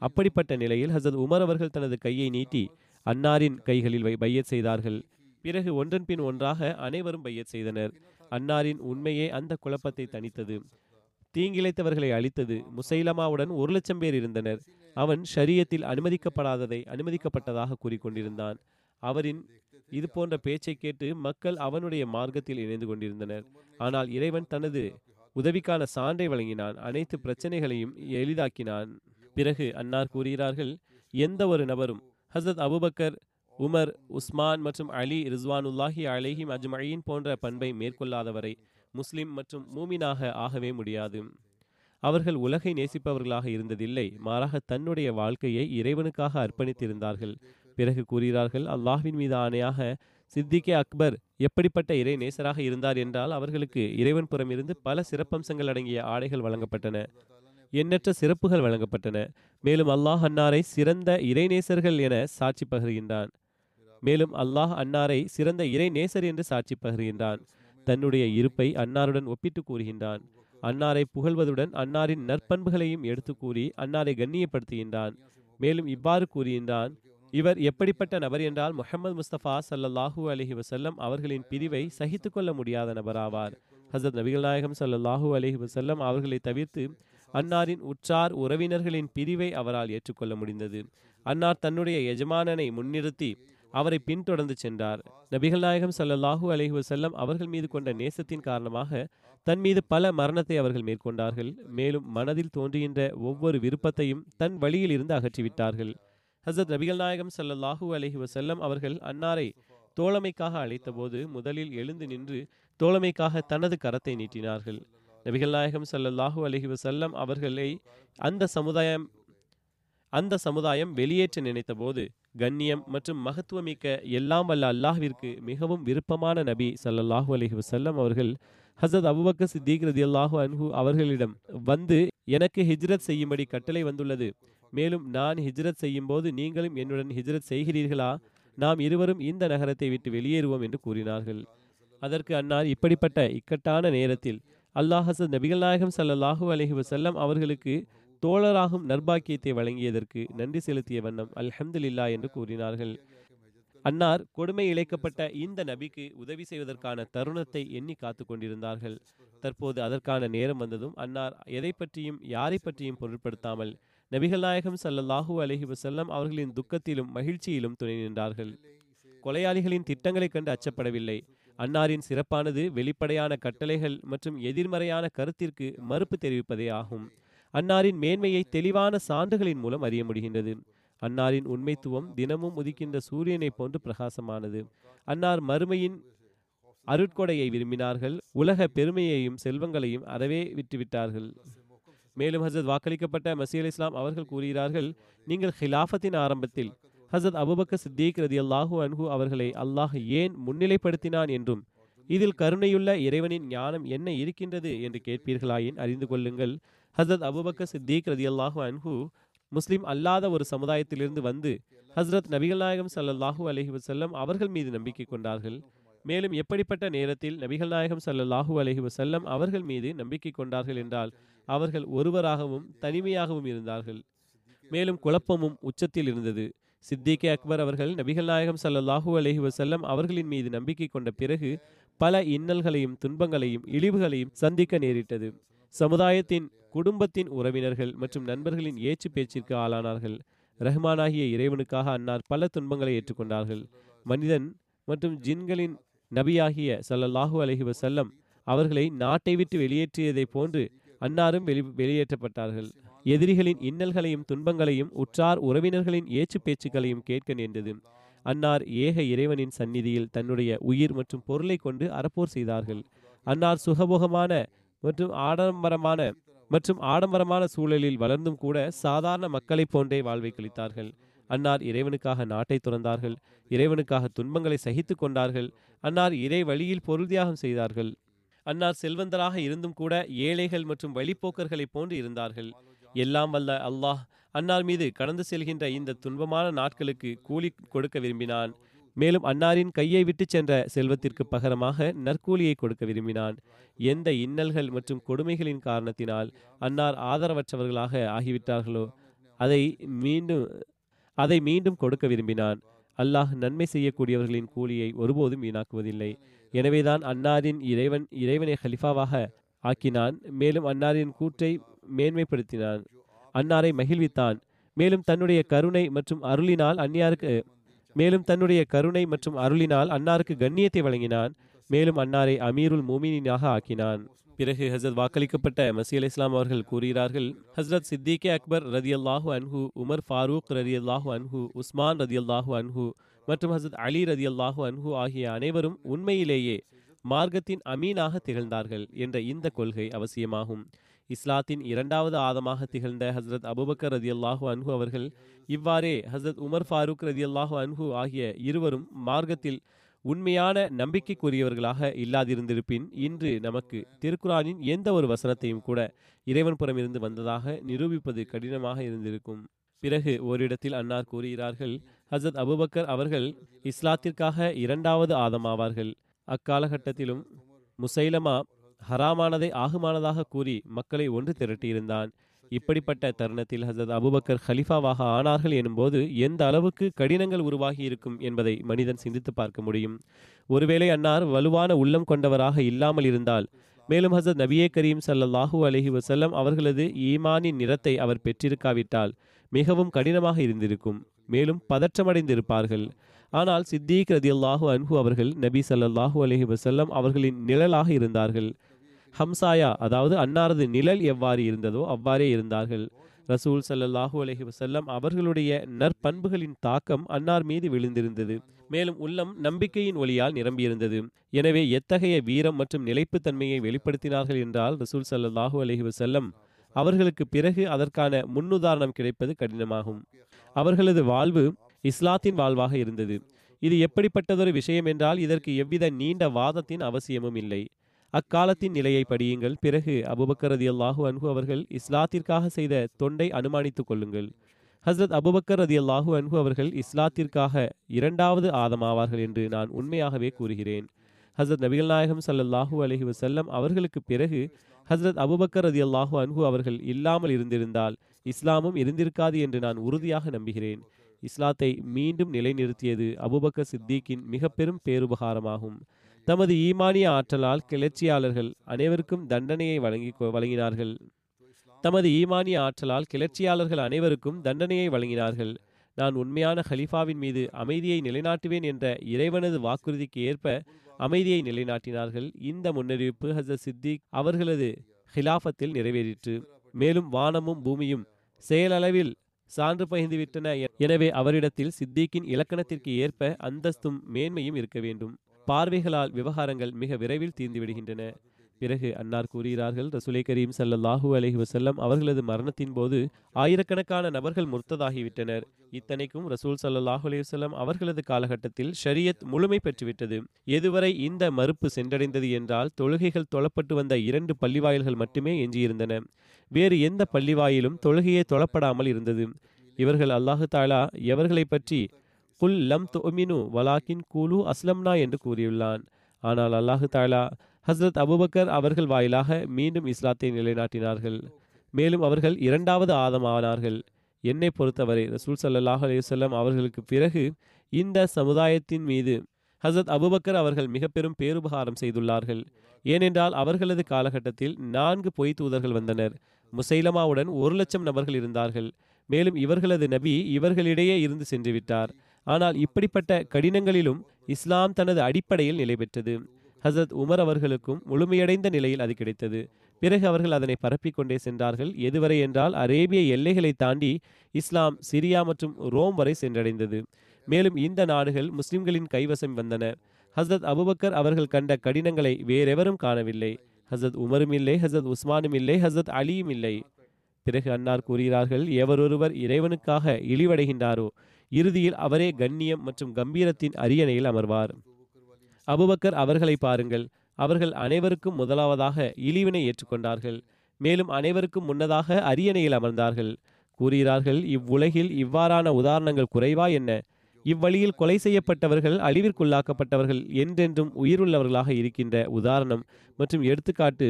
அப்படிப்பட்ட நிலையில் ஹஸரத் உமர் அவர்கள் தனது கையை நீட்டி அன்னாரின் கைகளில் பையத் செய்தார்கள். பிறகு ஒன்றன் பின் ஒன்றாக அனைவரும் பையத் செய்தனர். அன்னாரின் உண்மையே அந்த குழப்பத்தை தணித்தது, தீங்கிழைத்தவர்களை அழித்தது. முசைலமாவுடன் ஒரு லட்சம் பேர் இருந்தனர். அவன் ஷரியத்தில் அனுமதிக்கப்படாததை அனுமதிக்கப்பட்டதாக கூறிக்கொண்டிருந்தான். அவரின் இது போன்ற பேச்சை கேட்டு மக்கள் அவனுடைய மார்க்கத்தில் இணைந்து கொண்டிருந்தனர். ஆனால் இறைவன் தனது உதவிக்கான சான்றை வழங்கினான், அனைத்து பிரச்சனைகளையும் எளிதாக்கினான். பிறகு அன்னார் கூறுகிறார்கள், எந்த ஒரு நபரும் ஹஸரத் அபூபக்கர், உமர், உஸ்மான் மற்றும் அலி ரிஸ்வானுல்லாஹி அலைஹிம் அஜ்மஈன் போன்ற பண்பை மேற்கொள்ளாதவரை முஸ்லிம் மற்றும் மூமினாக ஆகவே முடியாது. அவர்கள் உலகை நேசிப்பவர்களாக இருந்ததில்லை, மாறாக தன்னுடைய வாழ்க்கையை இறைவனுக்காக அர்ப்பணித்திருந்தார்கள். பிறகு கூறுகிறார்கள், அல்லாஹ்வின் மீது ஆணையாக சித்திகே அக்பர் எப்படிப்பட்ட இறை நேசராக இருந்தார் என்றால், அவர்களுக்கு இறைவன் புறமிருந்து பல சிறப்பம்சங்கள் அடங்கிய ஆடைகள் வழங்கப்பட்டன, எண்ணற்ற சிறப்புகள் வழங்கப்பட்டன. மேலும் அல்லாஹ் அன்னாரை சிறந்த இறைநேசர்கள் என சாட்சி பகர்கின்றான் மேலும் அல்லாஹ் அன்னாரை சிறந்த இறை நேசர் என்று சாட்சி பகர்கின்றான். தன்னுடைய இருப்பை அன்னாருடன் ஒப்பிட்டு கூறுகின்றான். அன்னாரை புகழ்வதுடன் அன்னாரின் நற்பண்புகளையும் எடுத்து கூறி அன்னாரை கண்ணியப்படுத்துகின்றான். மேலும் இவ்வாறு கூறுகின்றான், இவர் எப்படிப்பட்ட நபர் என்றால், முஹம்மது முஸ்தபா ஸல்லல்லாஹு அலைஹி வஸல்லம் அவர்களின் பிரிவை சகித்து கொள்ள முடியாத நபராவார். ஹஸரத் நபிகள் நாயகம் ஸல்லல்லாஹு அலைஹி வஸல்லம் அவர்களை தவிர்த்து அன்னாரின் உற்றார் உறவினர்களின் பிரிவை அவரால் ஏற்றுக்கொள்ள முடிந்தது. அன்னார் தன்னுடைய எஜமானனை முன்னிறுத்தி அவரை பின்தொடர்ந்து சென்றார். நபிகள் நாயகம் ஸல்லல்லாஹு அலைஹி வஸல்லம் அவர்கள் மீது கொண்ட நேசத்தின் காரணமாக தன் மீது பல மரணத்தை அவர்கள் மேற்கொண்டார்கள். மேலும் மனதில் தோன்றுகின்ற ஒவ்வொரு விருப்பத்தையும் தன் வழியில் இருந்து அகற்றிவிட்டார்கள். ஹஸரத் நபிகள் நாயகம் ஸல்லல்லாஹு அலைஹி வஸல்லம் அவர்கள் அன்னாரை தோழமைக்காக அழைத்த போது முதலில் எழுந்து நின்று தோழமைக்காக தனது கரத்தை நீட்டினார்கள். நபிகள் நாயகம் ஸல்லல்லாஹு அலைஹி வஸல்லம் அவர்களை அந்த சமுதாயம் அந்த சமுதாயம் வெளியேற்ற நினைத்த போது, கண்ணியம் மற்றும் மகத்துவமிக்க எல்லாம் வல்ல அல்லாஹ்விற்கு மிகவும் விருப்பமான நபி ஸல்லல்லாஹு அலைஹி வஸல்லம் அவர்கள் ஹஸரத் அபூபக்கர் சித்திக் ரலியல்லாஹு அன்ஹு அவர்களிடம் வந்து, எனக்கு ஹிஜ்ரத் செய்யும்படி கட்டளை வந்துள்ளது, மேலும் நான் ஹிஜ்ரத் செய்யும் போது நீங்களும் என்னுடன் ஹிஜ்ரத் செய்கிறீர்களா? நாம் இருவரும் இந்த நகரத்தை விட்டு வெளியேறுவோம் என்று கூறினார்கள். அதற்கு அன்னார், இப்படிப்பட்ட இக்கட்டான நேரத்தில் அல்லாஹ் ஹஸத் நபிகள் நாயகம் ஸல்லல்லாஹு அலைஹி வஸல்லம் அவர்களுக்கு தோழராகும் நற்பாக்கியத்தை வழங்கியதற்கு நன்றி செலுத்திய வண்ணம் அல்ஹம்துலில்லா என்று கூறினார்கள். அன்னார் கொடுமை இழைக்கப்பட்ட இந்த நபிக்கு உதவி செய்வதற்கான தருணத்தை எண்ணி காத்து கொண்டிருந்தார்கள். தற்போது அதற்கான நேரம் வந்ததும் அன்னார் எதை பற்றியும் யாரை பற்றியும் பொருட்படுத்தாமல் நபிகள் நாயகம் ஸல்லல்லாஹு அலைஹி வஸல்லம் அவர்களின் துக்கத்திலும் மகிழ்ச்சியிலும் துணை நின்றார்கள். கொலையாளிகளின் திட்டங்களைக் கண்டு அச்சப்படவில்லை. அன்னாரின் சிறப்பானது வெளிப்படையான கட்டளைகள் மற்றும் எதிர்மறையான கருத்திற்கு மறுப்பு தெரிவிப்பதே ஆகும். அன்னாரின் மேன்மையை தெளிவான சான்றுகளின் மூலம் அறிய முடிகின்றது. அன்னாரின் உண்மைத்துவம் தினமும் உதிக்கின்ற சூரியனை போன்று பிரகாசமானது. அன்னார் மறுமையின் அருட்கொடையை விரும்பினார்கள். உலக பெருமையையும் செல்வங்களையும் அறவே விட்டுவிட்டார்கள். மேலும் ஹஸரத் வாக்களிக்கப்பட்ட மசீஹ் இஸ்லாம் அவர்கள் கூறுகிறார்கள், நீங்கள் ஹிலாஃபத்தின் ஆரம்பத்தில் ஹஸரத் அபூபக்கர் சித்திக் ரலியல்லாஹு அன்ஹு அவர்களை அல்லாஹ் ஏன் முன்னிலைப்படுத்தினான் என்றும் இதில் கருணையுள்ள இறைவனின் ஞானம் என்ன இருக்கின்றது என்று கேட்பீர்களாயின் அறிந்து கொள்ளுங்கள். ஹஸரத் அபூபக்கர் சித்திக் ரலியல்லாஹு அன்ஹு முஸ்லிம் அல்லாத ஒரு சமுதாயத்திலிருந்து வந்து ஹஸரத் நபிகள் நாயகம் ஸல்லல்லாஹு அலைஹி வஸல்லம் அவர்கள் மீது நம்பிக்கை கொண்டார்கள். மேலும் எப்படிப்பட்ட நேரத்தில் நபிகள் நாயகம் ஸல்லல்லாஹு அலைஹி வஸல்லம் அவர்கள் மீது நம்பிக்கை கொண்டார்கள் என்றால் அவர்கள் ஒருவராகவும் தனிமையாகவும் இருந்தார்கள். மேலும் குழப்பமும் உச்சத்தில் இருந்தது. சித்திக் அக்பர் அவர்கள் நபிகள் நாயகம் ஸல்லல்லாஹு அலைஹி வஸல்லம் அவர்களின் மீது நம்பிக்கை கொண்ட பிறகு பல இன்னல்களையும் துன்பங்களையும் இழிவுகளையும் சந்திக்க நேரிட்டது. சமுதாயத்தின் குடும்பத்தின் உறவினர்கள் மற்றும் நண்பர்களின் ஏச்சு பேச்சிற்கு ஆளானார்கள். ரஹ்மானாகிய இறைவனுக்காக அன்னார் பல துன்பங்களை ஏற்றுக்கொண்டார்கள். மனிதன் மற்றும் ஜின்களின் நபியாகிய ஸல்லல்லாஹு அலைஹி வஸல்லம் அவர்களை நாட்டை விட்டு வெளியேற்றியதை போன்று அன்னாரும் வெளி வெளியேற்றப்பட்டார்கள். எதிரிகளின் இன்னல்களையும் துன்பங்களையும் உற்றார் உறவினர்களின் ஏச்சு பேச்சுக்களையும் கேட்க நேர்ந்தது. அன்னார் ஏக இறைவனின் சந்நிதியில் தன்னுடைய உயிர் மற்றும் பொருளை கொண்டு அறப்போர் செய்தார்கள். அன்னார் சுகபோகமான மற்றும் ஆடம்பரமான மற்றும் ஆடம்பரமான சூழலில் வளர்ந்தும் கூட சாதாரண மக்களைப் போன்றே வாழ்வை கழித்தார்கள். அன்னார் இறைவனுக்காக நாட்டை துறந்தார்கள். இறைவனுக்காக துன்பங்களை சகித்து கொண்டார்கள். அன்னார் இறை வழியில் பொருள் தியாகம் செய்தார்கள். அன்னார் செல்வந்தராக இருந்தும் கூட ஏழைகள் மற்றும் வழிப்போக்கர்களை போன்று இருந்தார்கள். எல்லாம் வல்ல அல்லாஹ் அன்னார் மீது கடந்து செல்கின்ற இந்த துன்பமான நாட்களுக்கு கூலி கொடுக்க விரும்பினான். மேலும் அன்னாரின் கையை விட்டு சென்ற செல்வத்திற்கு பகரமாக நற்கூலியை கொடுக்க விரும்பினான். எந்த இன்னல்கள் மற்றும் கொடுமைகளின் காரணத்தினால் அன்னார் ஆதரவற்றவர்களாக ஆகிவிட்டார்களோ அதை மீண்டும் அதை மீண்டும் கொடுக்க விரும்பினான். அல்லாஹ் நன்மை செய்யக்கூடியவர்களின் கூலியை ஒருபோதும் வீணாக்குவதில்லை. எனவேதான் அன்னாரின் இறைவன் இறைவனை ஹலிஃபாவாக ஆக்கினான். மேலும் அன்னாரின் கூற்றை மேன்மைப்படுத்தினான். அன்னாரை மகிழ்வித்தான். மேலும் தன்னுடைய கருணை மற்றும் அருளினால் அன்னாருக்கு மேலும் தன்னுடைய கருணை மற்றும் அருளினால் அன்னாருக்கு கண்ணியத்தை வழங்கினான். மேலும் அன்னாரை அமீருல் மோமினினாக ஆக்கினான். பிறகு ஹஸரத் வாக்களிக்கப்பட்ட மசீஹ் அலைஹிஸ்ஸலாம் அவர்கள் கூறுகிறார்கள், ஹஸரத் சித்திக் அக்பர் ரலியல்லாஹு அன்ஹு, உமர் ஃபாரூக் ரலியல்லாஹு அன்ஹு, உஸ்மான் ரலியல்லாஹு அன்ஹு மற்றும் ஹஸரத் அலி ரலியல்லாஹு அன்ஹு ஆகிய அனைவரும் உண்மையிலேயே மார்க்கத்தின் அமீனாக திகழ்ந்தார்கள் என்ற இந்த கொள்கை அவசியமாகும். இஸ்லாத்தின் இரண்டாவது ஆதமாக திகழ்ந்த ஹஸரத் அபூபக்கர் ரலியல்லாஹு அன்ஹு அவர்கள் இவ்வாறே ஹஸரத் உமர் ஃபாரூக் ரலியல்லாஹு அன்ஹு ஆகிய இருவரும் மார்க்கத்தில் உண்மையான நம்பிக்கைக்குரியவர்களாக இல்லாதிருந்திருப்பின் இன்று நமக்கு திருக்குரானின் எந்த ஒரு வசனத்தையும் கூட இறைவன் புறம் இருந்து வந்ததாக நிரூபிப்பது கடினமாக இருந்திருக்கும். பிறகு ஓரிடத்தில் அன்னார் கூறுகிறார்கள், ஹஸரத் அபூபக்கர் அவர்கள் இஸ்லாத்திற்காக இரண்டாவது ஆதமாவார்கள். அக்காலகட்டத்திலும் முசைலமா ஹராமானதை ஆகுமானதாக கூறி மக்களை ஒன்று திரட்டியிருந்தான். இப்படிப்பட்ட தருணத்தில் ஹஸரத் அபூபக்கர் ஹலிஃபாவாக ஆனார்கள் எனும்போது எந்த அளவுக்கு கடினங்கள் உருவாகி இருக்கும் என்பதை மனிதன் சிந்தித்து பார்க்க முடியும். ஒருவேளை அன்னார் வலுவான உள்ளம் கொண்டவராக இல்லாமல் இருந்தால், மேலும் ஹஸரத் நபியே கரீம் ஸல்லல்லாஹு அலைஹி வஸல்லம் அவர்களது ஈமானின் நிறத்தை அவர் பெற்றிருக்காவிட்டால் மிகவும் கடினமாக இருந்திருக்கும். மேலும் பதற்றமடைந்திருப்பார்கள். ஆனால் சித்திக் ரலியல்லாஹு அன்ஹு அவர்கள் நபி ஸல்லல்லாஹு அலைஹி வஸல்லம் அவர்களின் நிழலாக இருந்தார்கள். ஹம்சாயா, அதாவது அன்னாரது நிழல் எவ்வாறு இருந்ததோ அவ்வாறே இருந்தார்கள். ரசூல் ஸல்லல்லாஹு அலைஹி வஸல்லம் அவர்களுடைய நற்பண்புகளின் தாக்கம் அன்னார் மீது விழுந்திருந்தது. மேலும் உள்ளம் நம்பிக்கையின் ஒளியால் நிரம்பியிருந்தது. எனவே எத்தகைய வீரம் மற்றும் நிலைப்புத்தன்மையை வெளிப்படுத்தினார்கள் என்றால் ரசூல் ஸல்லல்லாஹு அலைஹி வஸல்லம் அவர்களுக்கு பிறகு அதற்கான முன்னுதாரணம் கிடைப்பது கடினமாகும். அவர்களது வாழ்வு இஸ்லாத்தின் வாழ்வாக இருந்தது. இது எப்படிப்பட்டதொரு விஷயம் என்றால் இதற்கு எவ்வித நீண்ட வாதத்தின் அவசியமும் இல்லை. அக்காலத்தின் நிலையை படியுங்கள். பிறகு அபூபக்கர் ரலியல்லாஹு அன்ஹு அவர்கள் இஸ்லாத்திற்காக செய்த தொண்டை அனுமானித்துக் கொள்ளுங்கள். ஹஸரத் அபூபக்கர் ரலியல்லாஹு அன்ஹு அவர்கள் இஸ்லாத்திற்காக இரண்டாவது ஆதமாவார்கள் என்று நான் உண்மையாகவே கூறுகிறேன். ஹசரத் நபிகள் நாயகம் ஸல்லல்லாஹு அலைஹி வஸல்லம் அவர்களுக்கு பிறகு ஹசரத் அபூபக்கர் ரலியல்லாஹு அன்ஹு அவர்கள் இல்லாமல் இருந்திருந்தால் இஸ்லாமும் இருந்திருக்காது என்று நான் உறுதியாக நம்புகிறேன். இஸ்லாத்தை மீண்டும் நிலைநிறுத்தியது அபூபக்கர் சித்திக்கின் மிக பெரும் பேருபகாரமாகும். தமது ஈமானிய ஆற்றலால் கிளர்ச்சியாளர்கள் அனைவருக்கும் தண்டனையை வழங்கி வழங்கினார்கள் தமது ஈமானிய ஆற்றலால் கிளர்ச்சியாளர்கள் அனைவருக்கும் தண்டனையை வழங்கினார்கள். நான் உண்மையான ஹலீஃபாவின் மீது அமைதியை நிலைநாட்டுவேன் என்ற இறைவனது வாக்குறுதிக்கு ஏற்ப அமைதியை நிலைநாட்டினார்கள். இந்த முன்னறிவிப்பு ஹசரத் சித்திக் அவர்களது ஹிலாஃபத்தில் நிறைவேறிற்று. மேலும் வானமும் பூமியும் செயலளவில் சான்று பகிர்ந்துவிட்டன. எனவே அவரிடத்தில் சித்திக்கின் இலக்கணத்திற்கு ஏற்ப அந்தஸ்தும் மேன்மையும் இருக்க வேண்டும். பார்வைகளால் விவகாரங்கள் மிக விரைவில் தீர்ந்துவிடுகின்றன. பிறகு அன்னார் கூறுகிறார்கள், ரசூலை கரீம் ஸல்லல்லாஹு அலைஹி வஸல்லம் அவர்களது மரணத்தின் போது ஆயிரக்கணக்கான நபர்கள் முர்த்ததாகிவிட்டனர். இத்தனைக்கும் ரசூல் ஸல்லல்லாஹு அலைஹி வஸல்லம் அவர்களது காலகட்டத்தில் ஷரியத் முழுமை பெற்றுவிட்டது. எதுவரை இந்த மறுப்பு சென்றடைந்தது என்றால், தொழுகைகள் தொழப்பட்டு வந்த இரண்டு பள்ளிவாயில்கள் மட்டுமே எஞ்சியிருந்தன. வேறு எந்த பள்ளிவாயிலும் தொழுகையை தொழப்படாமல் இருந்தது. இவர்கள் அல்லாஹு தாலா எவர்களை பற்றி குல் லம் துமினு வலாக்கின் கூலு அஸ்லம்னா என்று கூறியுள்ளான். ஆனால் அல்லாஹு தாலா ஹஸ்ரத் அபூபக்கர் அவர்கள் வாயிலாக மீண்டும் இஸ்லாத்தை நிலைநாட்டினார்கள். மேலும் அவர்கள் இரண்டாவது ஆதம் ஆனார்கள். என்னை பொறுத்தவரை ரசூல் ஸல்லல்லாஹு அலைஹி வஸல்லம் அவர்களுக்கு பிறகு இந்த சமுதாயத்தின் மீது ஹஸ்ரத் அபூபக்கர் அவர்கள் மிக பெரும் பேருபகாரம் செய்துள்ளார்கள். ஏனென்றால் அவர்களது காலகட்டத்தில் நான்கு பொய் தூதர்கள் வந்தனர். முசைலமாவுடன் ஒரு லட்சம் நபர்கள் இருந்தார்கள். மேலும் இவர்களது நபி இவர்களிடையே இருந்து சென்று விட்டார். ஆனால் இப்படிப்பட்ட கடினங்களிலும் இஸ்லாம் தனது அடிப்படையில் நிலை பெற்றது. ஹசரத் உமர் அவர்களுக்கும் முழுமையடைந்த நிலையில் அது கிடைத்தது. பிறகு அவர்கள் அதனை பரப்பிக்கொண்டே சென்றார்கள். எதுவரை என்றால், அரேபிய எல்லைகளை தாண்டி இஸ்லாம் சிரியா மற்றும் ரோம் வரை சென்றடைந்தது. மேலும் இந்த நாடுகள் முஸ்லிம்களின் கைவசம் வந்தன. ஹசரத் அபூபக்கர் அவர்கள் கண்ட கடினங்களை வேறெவரும் காணவில்லை. ஹசரத் உமரும் இல்லை, ஹசரத் உஸ்மானும் இல்லை, ஹசரத் அலியும் இல்லை. பிறகு அன்னார் கூறுகிறார்கள், எவரொருவர் இறைவனுக்காக இழிவடைகின்றாரோ இறுதியில் அவரே கண்ணியம் மற்றும் கம்பீரத்தின் அரியணையில் அமர்வார். அபூபக்கர் அவர்களை பாருங்கள். அவர்கள் அனைவருக்கும் முதலாவதாக இழிவினை ஏற்றுக்கொண்டார்கள். மேலும் அனைவருக்கும் முன்னதாக அரியணையில் அமர்ந்தார்கள். கூறுகிறார்கள், இவ்வுலகில் இவ்வாறான உதாரணங்கள் குறைவா என்ன? இவ்வழியில் கொலை செய்யப்பட்டவர்கள், அழிவிற்குள்ளாக்கப்பட்டவர்கள் என்றென்றும் உயிருள்ளவர்களாக இருக்கின்ற உதாரணம் மற்றும் எடுத்துக்காட்டு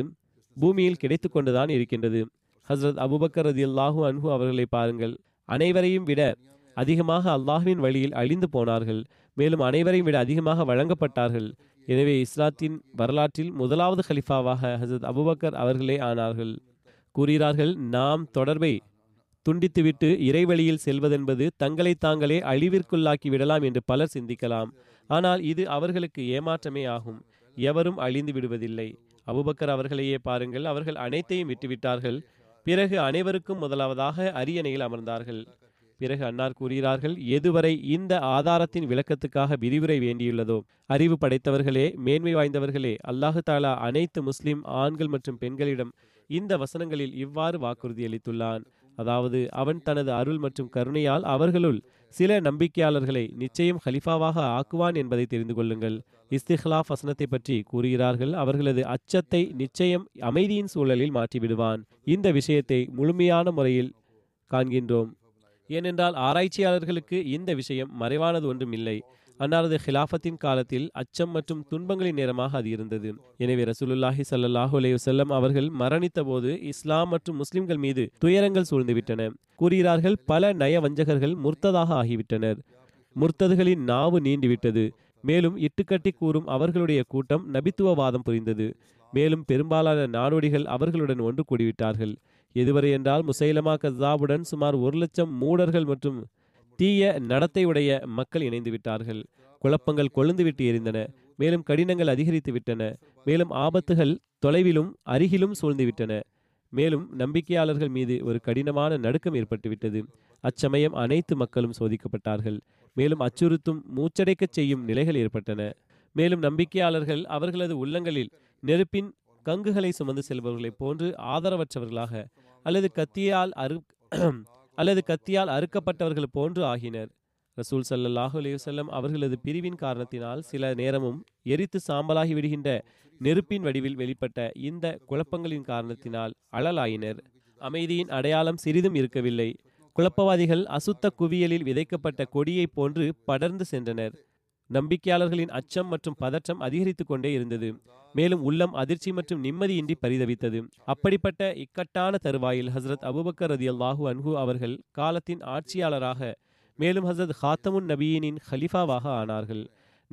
பூமியில் கிடைத்து கொண்டுதான் இருக்கின்றது. ஹஸ்ரத் அபூபக்கர் ரலியல்லாஹு அன்ஹு அவர்களை பாருங்கள். அனைவரையும் விட அதிகமாக அல்லாஹ்வின் வழியில் அழிந்து போனார்கள். மேலும் அனைவரையும் விட அதிகமாக வழங்கப்பட்டார்கள். எனவே இஸ்லாத்தின் வரலாற்றில் முதலாவது ஹலிஃபாவாக ஹசரத் அபூபக்கர் அவர்களே ஆனார்கள். கூறுகிறார்கள், நாம் தொடர்பை துண்டித்துவிட்டு இறைவழியில் செல்வதென்பது தங்களை தாங்களே அழிவிற்குள்ளாக்கி விடலாம் என்று பலர் சிந்திக்கலாம். ஆனால் இது அவர்களுக்கு ஏமாற்றமே ஆகும். எவரும் அழிந்து விடுவதில்லை. அபூபக்கர் அவர்களையே பாருங்கள். அவர்கள் அனைத்தையும் விட்டுவிட்டார்கள். பிறகு அனைவருக்கும் முதலாவதாக அரியணையில் அமர்ந்தார்கள். பிறகு அன்னார் கூறுகிறார்கள், எதுவரை இந்த ஆதாரத்தின் விளக்கத்துக்காக விரிவுரை வேண்டியுள்ளதோ, அறிவு படைத்தவர்களே, மேன்மை வாய்ந்தவர்களே, அல்லாஹு தாலா அனைத்து முஸ்லிம் ஆண்கள் மற்றும் பெண்களிடம் இந்த வசனங்களில் இவ்வாறு வாக்குறுதி அளித்துள்ளான். அதாவது, அவன் தனது அருள் மற்றும் கருணையால் அவர்களுள் சில நம்பிக்கையாளர்களை நிச்சயம் ஹலிஃபாவாக ஆக்குவான் என்பதை தெரிந்து கொள்ளுங்கள். இஸ்திஹ்லாஃப் வசனத்தை பற்றி கூறுகிறார்கள், அவர்களது அச்சத்தை நிச்சயம் அமைதியின் சூழலில் மாற்றிவிடுவான். இந்த விஷயத்தை முழுமையான முறையில் காண்கின்றோம். ஏனென்றால் ஆராய்ச்சியாளர்களுக்கு இந்த விஷயம் மறைவானது ஒன்றும் இல்லை. அன்னாரது ஹிலாஃபத்தின் காலத்தில் அச்சம் மற்றும் துன்பங்களின் நேரமாக அது இருந்தது. எனவே ரசூலுல்லாஹி ஸல்லல்லாஹு அலைஹி வஸல்லம் அவர்கள் மரணித்த போது இஸ்லாம் மற்றும் முஸ்லிம்கள் மீது துயரங்கள் சூழ்ந்துவிட்டன. கூறுகிறார்கள், பல நய வஞ்சகர்கள் முர்த்ததாக ஆகிவிட்டனர். முர்த்ததுகளின் நாவு நீண்டிவிட்டது. மேலும் இட்டுக்கட்டி கூறும் அவர்களுடைய கூட்டம் நபித்துவவாதம் புரிந்தது. மேலும் பெரும்பாலான நாடோடிகள் அவர்களுடன் ஒன்று கூடிவிட்டார்கள். எதுவரை என்றால், முசைலமா கஸாபுடன் சுமார் ஒரு லட்சம் மூடர்கள் மற்றும் தீய நடத்தையுடைய மக்கள் இணைந்து விட்டார்கள். குழப்பங்கள் கொழுந்துவிட்டு எரிந்தன. மேலும் கடினங்கள் அதிகரித்து விட்டன. மேலும் ஆபத்துகள் தொலைவிலும் அருகிலும் சூழ்ந்துவிட்டன. மேலும் நம்பிக்கையாளர்கள் மீது ஒரு கடினமான நடுக்கம் ஏற்பட்டுவிட்டது. அச்சமயம் அனைத்து மக்களும் சோதிக்கப்பட்டார்கள். மேலும் அச்சுறுத்தும் மூச்சடைக்கச் செய்யும் நிலைகள் ஏற்பட்டன. மேலும் நம்பிக்கையாளர்கள் அவர்களது உள்ளங்களில் நெருப்பின் கங்குகளை சுமந்து செல்பவர்களைப் போன்று ஆதரவற்றவர்களாக அல்லது கத்தியால் அறு அல்லது கத்தியால் அறுக்கப்பட்டவர்கள் போன்று ஆகினர். ரசூல் ஸல்லல்லாஹு அலைஹி வஸல்லம் அவர்களது பிரிவின் காரணத்தினால் சில நேரமும் எரித்து சாம்பலாகி விடுகின்ற நெருப்பின் வடிவில் வெளிப்பட்ட இந்த குழப்பங்களின் காரணத்தினால் அழலாயினர். அமைதியின் அடையாளம் சிறிதும் இருக்கவில்லை. குழப்பவாதிகள் அசுத்த குவியலில் விதைக்கப்பட்ட கொடியை போன்று படர்ந்து சென்றனர். நம்பிக்கையாளர்களின் அச்சம் மற்றும் பதற்றம் அதிகரித்து கொண்டே இருந்தது. மேலும் உள்ளம் அதிர்ச்சி மற்றும் நிம்மதியின்றி பரிதவித்தது. அப்படிப்பட்ட இக்கட்டான தருவாயில் ஹசரத் அபூபக்கர் ரலியல்லாஹு அன்ஹு அவர்கள் காலத்தின் ஆட்சியாளராக, மேலும் ஹசரத் ஹாத்தமுன் நபியினின் ஹலிஃபாவாக ஆனார்கள்.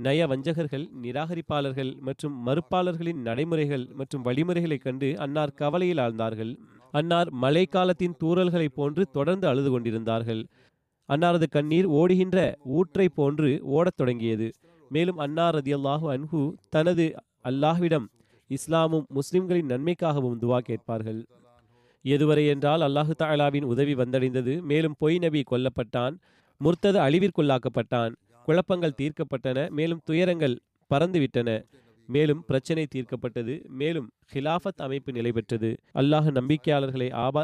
நய வஞ்சகர்கள், நிராகரிப்பாளர்கள் மற்றும் மறுப்பாளர்களின் நடைமுறைகள் மற்றும் வழிமுறைகளைக் கண்டு அன்னார் கவலையில் ஆழ்ந்தார்கள். அன்னார் மழை காலத்தின் தூறல்களைப் போன்று தொடர்ந்து அழுது கொண்டிருந்தார்கள். அன்னாரது கண்ணீர் ஓடுகின்ற ஊற்றை போன்று ஓடத் தொடங்கியது. மேலும் அன்னார் ரலியல்லாஹு அன்ஹு தனது அல்லாஹ்விடம் இஸ்லாமும் முஸ்லிம்களின் நன்மைக்காகவும் துவா கேட்பார்கள். எதுவரை என்றால் அல்லாஹு தஆலாவின் உதவி வந்தடைந்தது. மேலும் பொய் நபி கொல்லப்பட்டான், முர்த்தத அழிவிற்குள்ளாக்கப்பட்டான், குழப்பங்கள் தீர்க்கப்பட்டன, மேலும் துயரங்கள் பறந்துவிட்டன, மேலும் பிரச்சனை தீர்க்கப்பட்டது, மேலும் ஹிலாஃபத் அமைப்பு நிலை பெற்றது. அல்லாஹ் நம்பிக்கையாளர்களை ஆபா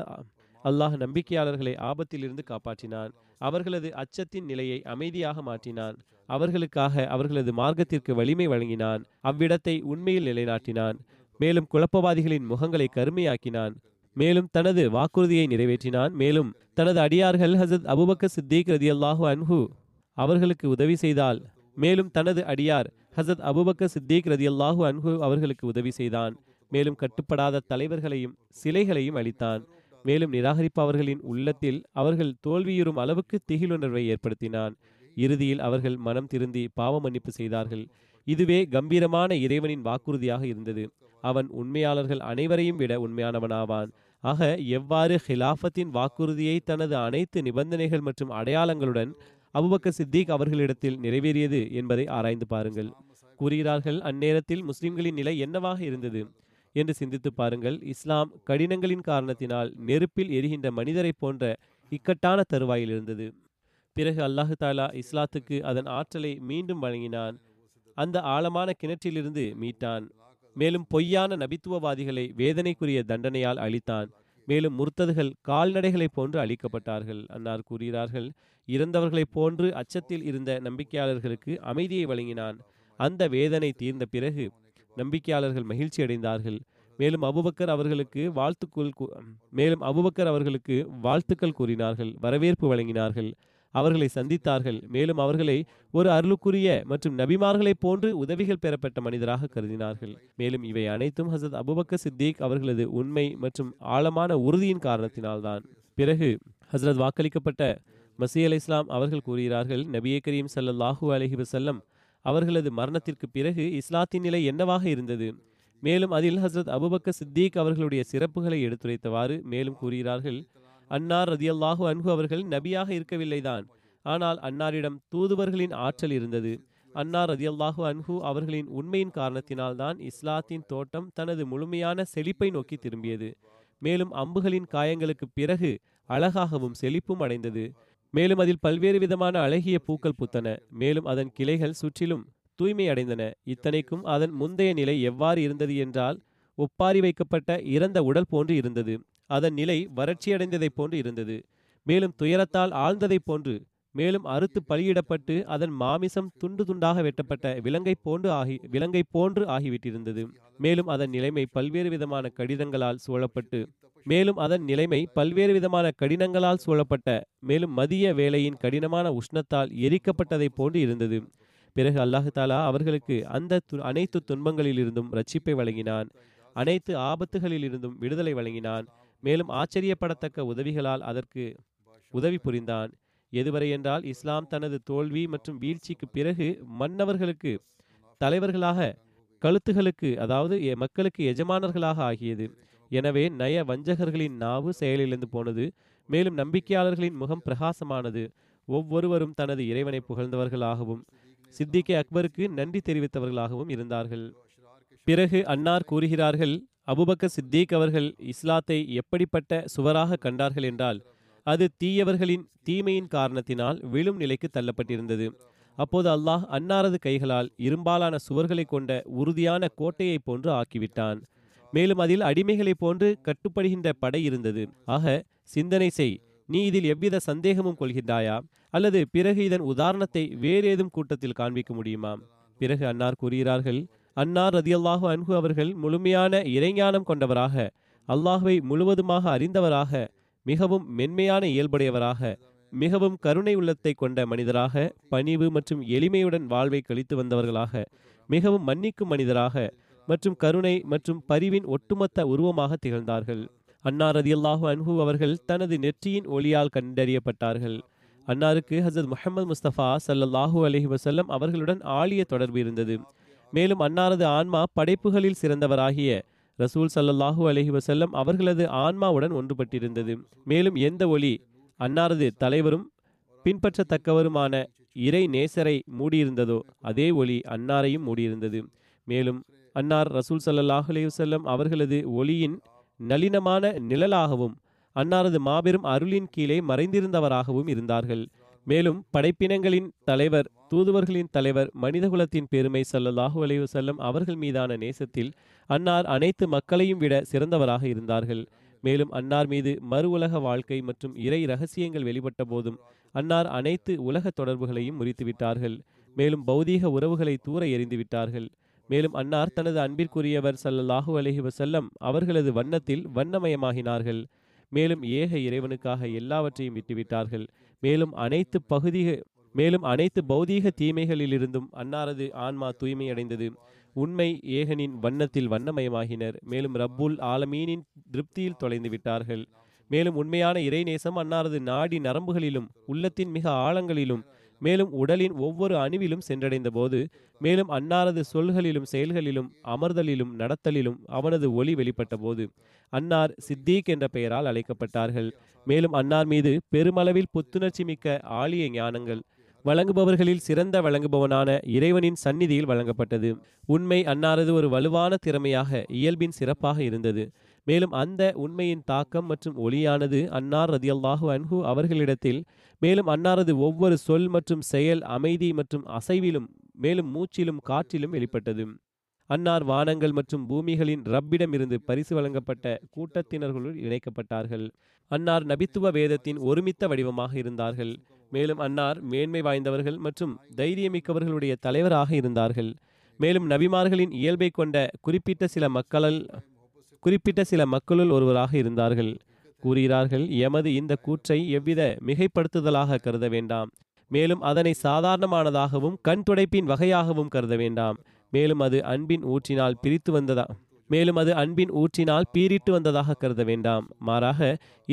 அல்லாஹ் நம்பிக்கையாளர்களை ஆபத்திலிருந்து காப்பாற்றினான். அவர்களது அச்சத்தின் நிலையை அமைதியாக மாற்றினான். அவர்களுக்காக அவர்களது மார்க்கத்திற்கு வலிமை வழங்கினான். அவ்விடத்தை உண்மையில் நிலைநாட்டினான். மேலும் குழப்பவாதிகளின் முகங்களை கருமையாக்கினான். மேலும் தனது வாக்குறுதியை நிறைவேற்றினான். மேலும் தனது அடியார்கள் ஹசரத் அபூபக்கர் சித்திக் ரலியல்லாஹு அன்ஹு அவர்களுக்கு உதவி செய்தால் மேலும் தனது அடியார் ஹசரத் அபூபக்கர் சித்திக் ரலியல்லாஹு அன்ஹு அவர்களுக்கு உதவி செய்தான். மேலும் கட்டுப்படாத தலைவர்களையும் சிலைகளையும் அழித்தான். மேலும் நிராகரிப்பவர்களின் உள்ளத்தில் அவர்கள் தோல்வியுறும் அளவுக்கு திகிலுணர்வை ஏற்படுத்தினான். இறுதியில் அவர்கள் மனம் திருந்தி பாவ மன்னிப்பு செய்தார்கள். இதுவே கம்பீரமான இறைவனின் வாக்குறுதியாக இருந்தது. அவன் உண்மையாளர்கள் அனைவரையும் விட உண்மையானவனாவான். ஆக எவ்வாறு ஹிலாஃபத்தின் வாக்குறுதியை தனது அனைத்து நிபந்தனைகள் மற்றும் அடையாளங்களுடன் அபூபக்கர் சித்திக் அவர்களிடத்தில் நிறைவேறியது என்பதை ஆராய்ந்து பாருங்கள். கூறுகிறார்கள், அந்நேரத்தில் முஸ்லிம்களின் நிலை என்னவாக இருந்தது என்று சிந்தித்து பாருங்கள். இஸ்லாம் கடினங்களின் காரணத்தினால் நெருப்பில் எரிகின்ற மனிதரை போன்ற இக்கட்டான தருவாயில் இருந்தது. பிறகு அல்லாஹு தாலா இஸ்லாத்துக்கு அதன் ஆற்றலை மீண்டும் வழங்கினான். அந்த ஆழமான கிணற்றிலிருந்து மீட்டான். மேலும் பொய்யான நபித்துவவாதிகளை வேதனைக்குரிய தண்டனையால் அழித்தான். மேலும் முர்த்ததுகள் கால்நடைகளைப் போன்று அழிக்கப்பட்டார்கள். அன்னார் கூறுகிறார்கள், இறந்தவர்களைப் போன்று அச்சத்தில் இருந்த நம்பிக்கையாளர்களுக்கு அமைதியை வழங்கினான். அந்த வேதனை தீர்ந்த பிறகு நம்பிக்கையாளர்கள் மகிழ்ச்சி அடைந்தார்கள். மேலும் அபூபக்கர் அவர்களுக்கு வாழ்த்துக்கள் மேலும் அபூபக்கர் அவர்களுக்கு வாழ்த்துக்கள் கூறினார்கள், வரவேற்பு வழங்கினார்கள், அவர்களை சந்தித்தார்கள். மேலும் அவர்களை ஒரு அருளுக்குரிய மற்றும் நபிமார்களைப் போன்று உதவிகள் பெறப்பட்ட மனிதராக கருதினார்கள். மேலும் இவை அனைத்தும் ஹசரத் அபூபக்கர் சித்திக் அவர்களது உண்மை மற்றும் ஆழமான உறுதியின் காரணத்தினால்தான். பிறகு ஹசரத் வாக்களிக்கப்பட்ட மசீஹ் அலைஹிஸ்ஸலாம் அவர்கள் கூறுகிறார்கள், நபியே கரீம் ஸல்லல்லாஹு அலைஹி வஸல்லம் அவர்களது மரணத்திற்கு பிறகு இஸ்லாத்தின் நிலை என்னவாக இருந்தது? மேலும் அதில் ஹசரத் அபூபக்கர் சித்திக் அவர்களுடைய சிறப்புகளை எடுத்துரைத்தவாறு மேலும் கூறுகிறார்கள், அன்னார் ரலியல்லாஹு அன்ஹு அவர்கள் நபியாக இருக்கவில்லைதான், ஆனால் அன்னாரிடம் தூதுவர்களின் ஆற்றல் இருந்தது. அன்னார் ரலியல்லாஹு அன்ஹு அவர்களின் உண்மையின் காரணத்தினால்தான் இஸ்லாத்தின் தோட்டம் தனது முழுமையான செழிப்பை நோக்கி திரும்பியது. மேலும் அம்புகளின் காயங்களுக்கு பிறகு அழகாகவும் செழிப்பும் அடைந்தது. மேலும் அதில் பல்வேறு விதமான அழகிய பூக்கள் பூத்தன. மேலும் அதன் கிளைகள் சுற்றிலும் தூய்மை அடைந்தன. இத்தனைக்கும் அதன் முந்தைய நிலை எவ்வாறு இருந்தது என்றால் ஒப்பாரி வைக்கப்பட்ட இறந்த உடல் போன்று இருந்தது. அதன் நிலை வறட்சியடைந்ததைப் போன்று இருந்தது. மேலும் துயரத்தால் ஆழ்ந்ததைப் போன்று, மேலும் அறுத்து பலியிடப்பட்டு அதன் மாமிசம் துண்டு துண்டாக வெட்டப்பட்ட விலங்கை போன்று ஆகி விலங்கை போன்று ஆகிவிட்டிருந்தது. மேலும் அதன் நிலைமை பல்வேறு விதமான கடிதங்களால் சூழப்பட்டு மேலும் அதன் நிலைமை பல்வேறு விதமான கடினங்களால் சூழப்பட்ட மேலும் மதிய வேளையின் கடினமான உஷ்ணத்தால் எரிக்கப்பட்டதை போன்று இருந்தது. பிறகு அல்லாஹு தாலா அவர்களுக்கு அந்த அனைத்து துன்பங்களிலிருந்தும் ரட்சிப்பை வழங்கினான். அனைத்து ஆபத்துகளிலிருந்தும் விடுதலை வழங்கினான். மேலும் ஆச்சரியப்படத்தக்க உதவிகளால் அதற்கு உதவி புரிந்தான். எதுவரை என்றால் இஸ்லாம் தனது தோல்வி மற்றும் வீழ்ச்சிக்கு பிறகு மன்னவர்களுக்கு தலைவர்களாக, கழுத்துகளுக்கு அதாவது மக்களுக்கு எஜமானர்களாக ஆகியது. எனவே நய வஞ்சகர்களின் நாவு செயலிழந்து போனது. மேலும் நம்பிக்கையாளர்களின் முகம் பிரகாசமானது. ஒவ்வொருவரும் தனது இறைவனை புகழ்ந்தவர்களாகவும் சித்திகே அக்பருக்கு நன்றி தெரிவித்தவர்களாகவும் இருந்தார்கள். பிறகு அன்னார் கூறுகிறார்கள், அபூபக்கர் சித்திக் அவர்கள் இஸ்லாத்தை எப்படிப்பட்ட சுவராக கண்டார்கள் என்றால் அது தீயவர்களின் தீமையின் காரணத்தினால் விழும் நிலைக்கு தள்ளப்பட்டிருந்தது. அப்போது அல்லாஹ் அன்னாரது கைகளால் இரும்பாலான சுவர்களை கொண்ட உறுதியான கோட்டையை போன்று ஆக்கிவிட்டான். மேலும் அதில் அடிமைகளை போன்று கட்டுப்படுகின்ற படை இருந்தது. ஆக சிந்தனை செய், நீ இதில் எவ்வித சந்தேகமும் கொள்கின்றாயா? அல்லது பிறகு இதன் உதாரணத்தை வேறு ஏதும் கூட்டத்தில் காண்பிக்க முடியுமா? பிறகு அன்னார் கூறுகிறார்கள், அன்னார் ரலியல்லாஹு அன்ஹு அவர்கள் முழுமையான இறைஞானம் கொண்டவராக, அல்லாஹ்வை முழுவதுமாக அறிந்தவராக, மிகவும் மென்மையான இயல்புடையவராக, மிகவும் கருணை உள்ளத்தை கொண்ட மனிதராக, பணிவு மற்றும் எளிமையுடன் வாழ்வை கழித்து வந்தவர்களாக, மிகவும் மன்னிக்கும் மனிதராக மற்றும் கருணை மற்றும் பரிவின் ஒட்டுமொத்த உருவமாக திகழ்ந்தார்கள். அன்னா ரதியல்லாஹு அன்ஹு அவர்கள் தனது நெற்றியின் ஒளியால் கண்டறியப்பட்டார்கள். அன்னாருக்கு ஹசரத் முஹம்மது முஸ்தபா சல்லல்லாஹூ அலஹி வசல்லம் அவர்களுடன் ஆழிய தொடர்பு இருந்தது. மேலும் அன்னாரது ஆன்மா படைப்புகளில் சிறந்தவராகிய ரசூல் சல்லல்லாஹூ அலஹி வசல்லம் அவர்களது ஆன்மாவுடன் ஒன்றுபட்டிருந்தது. மேலும் எந்த ஒளி அன்னாரது தலைவரும் பின்பற்றத்தக்கவருமான இறை நேசரை மூடியிருந்ததோ அதே ஒளி அன்னாரையும் மூடியிருந்தது. மேலும் அன்னார் ரசூல் சல்லல்லாஹூ அலஹி வசல்லம் அவர்களது ஒளியின் நளினமான நிழலாகவும் அன்னாரது மாபெரும் அருளின் கீழே மறைந்திருந்தவராகவும் இருந்தார்கள். மேலும் படைப்பினங்களின் தலைவர், தூதுவர்களின் தலைவர், மனிதகுலத்தின் பெருமை ஸல்லல்லாஹு அலைஹி வஸல்லம் அவர்கள் மீதான நேசத்தில் அன்னார் அனைத்து மக்களையும் விட சிறந்தவராக இருந்தார்கள். மேலும் அன்னார் மீது மறு உலக வாழ்க்கை மற்றும் இறை ரகசியங்கள் வெளிப்பட்ட போதும் அன்னார் அனைத்து உலக தொடர்புகளையும் முறித்துவிட்டார்கள். மேலும் பௌதீக உறவுகளை தூர எறிந்துவிட்டார்கள். மேலும் அன்னார் தனது அன்பிற்குரியவர் ஸல்லல்லாஹு அலைஹி வஸல்லம் அவர்களது வண்ணத்தில் வண்ணமயமாகினார்கள். மேலும் ஏக இறைவனுக்காக எல்லாவற்றையும் விட்டுவிட்டார்கள். மேலும் அனைத்து பகுதிக மேலும் அனைத்து பௌதீக தீமைகளிலிருந்தும் அன்னாரது ஆன்மா தூய்மையடைந்தது. உண்மை ஏகனின் வண்ணத்தில் வண்ணமயமாகினர். மேலும் ரப்புல் ஆலமீனின் திருப்தியில் தொலைந்து விட்டார்கள். மேலும் உண்மையான இறைநேசம் அன்னாரது நாடி நரம்புகளிலும் உள்ளத்தின் மிக ஆழங்களிலும் மேலும் உடலின் ஒவ்வொரு அணுவிலும் சென்றடைந்த போது மேலும் அன்னாரது சொல்களிலும் செயல்களிலும் அமர்தலிலும் நடத்தலிலும் அவனது ஒளி வெளிப்பட்ட போது அன்னார் சித்தீக் என்ற பெயரால் அழைக்கப்பட்டார்கள். மேலும் அன்னார் மீது பெருமளவில் புத்துணர்ச்சி மிக்க ஆலிய ஞானங்கள் வழங்குபவர்களில் சிறந்த வழங்குபவனான இறைவனின் சந்நிதியில் வழங்கப்பட்டது. உண்மை அன்னாரது ஒரு வலுவான திறமையாக இயல்பின் சிறப்பாக இருந்தது. மேலும் அந்த உண்மையின் தாக்கம் மற்றும் ஒளியானது அன்னார் ரதியல்லாஹு அன்ஹு அவர்களிடத்தில் மேலும் அன்னாரது ஒவ்வொரு சொல் மற்றும் செயல், அமைதி மற்றும் அசைவிலும் மேலும் மூச்சிலும் காற்றிலும் வெளிப்பட்டது. அன்னார் வானங்கள் மற்றும் பூமிகளின் ரப்பிடமிருந்து பரிசு வழங்கப்பட்ட கூட்டத்தினர்களுள் இணைக்கப்பட்டார்கள். அன்னார் நபித்துவ வேதத்தின் ஒருமித்த வடிவமாக இருந்தார்கள். மேலும் அன்னார் மேன்மை வாய்ந்தவர்கள் மற்றும் தைரியமிக்கவர்களுடைய தலைவராக இருந்தார்கள். மேலும் நபிமார்களின் இயல்பை கொண்ட குறிப்பிட்ட சில மக்களால் குறிப்பிட்ட சில மக்களுள் ஒருவராக இருந்தார்கள். கூறுகிறார்கள், எமது இந்த கூற்றை எவ்வித மிகைப்படுத்துதலாக கருத வேண்டாம். மேலும் அதனை சாதாரணமானதாகவும் கண் துடைப்பின் வகையாகவும் கருத வேண்டாம். மேலும் அது அன்பின் ஊற்றினால் பிரித்து வந்ததா மேலும் அது அன்பின் ஊற்றினால் பீரிட்டு வந்ததாக கருத வேண்டாம். மாறாக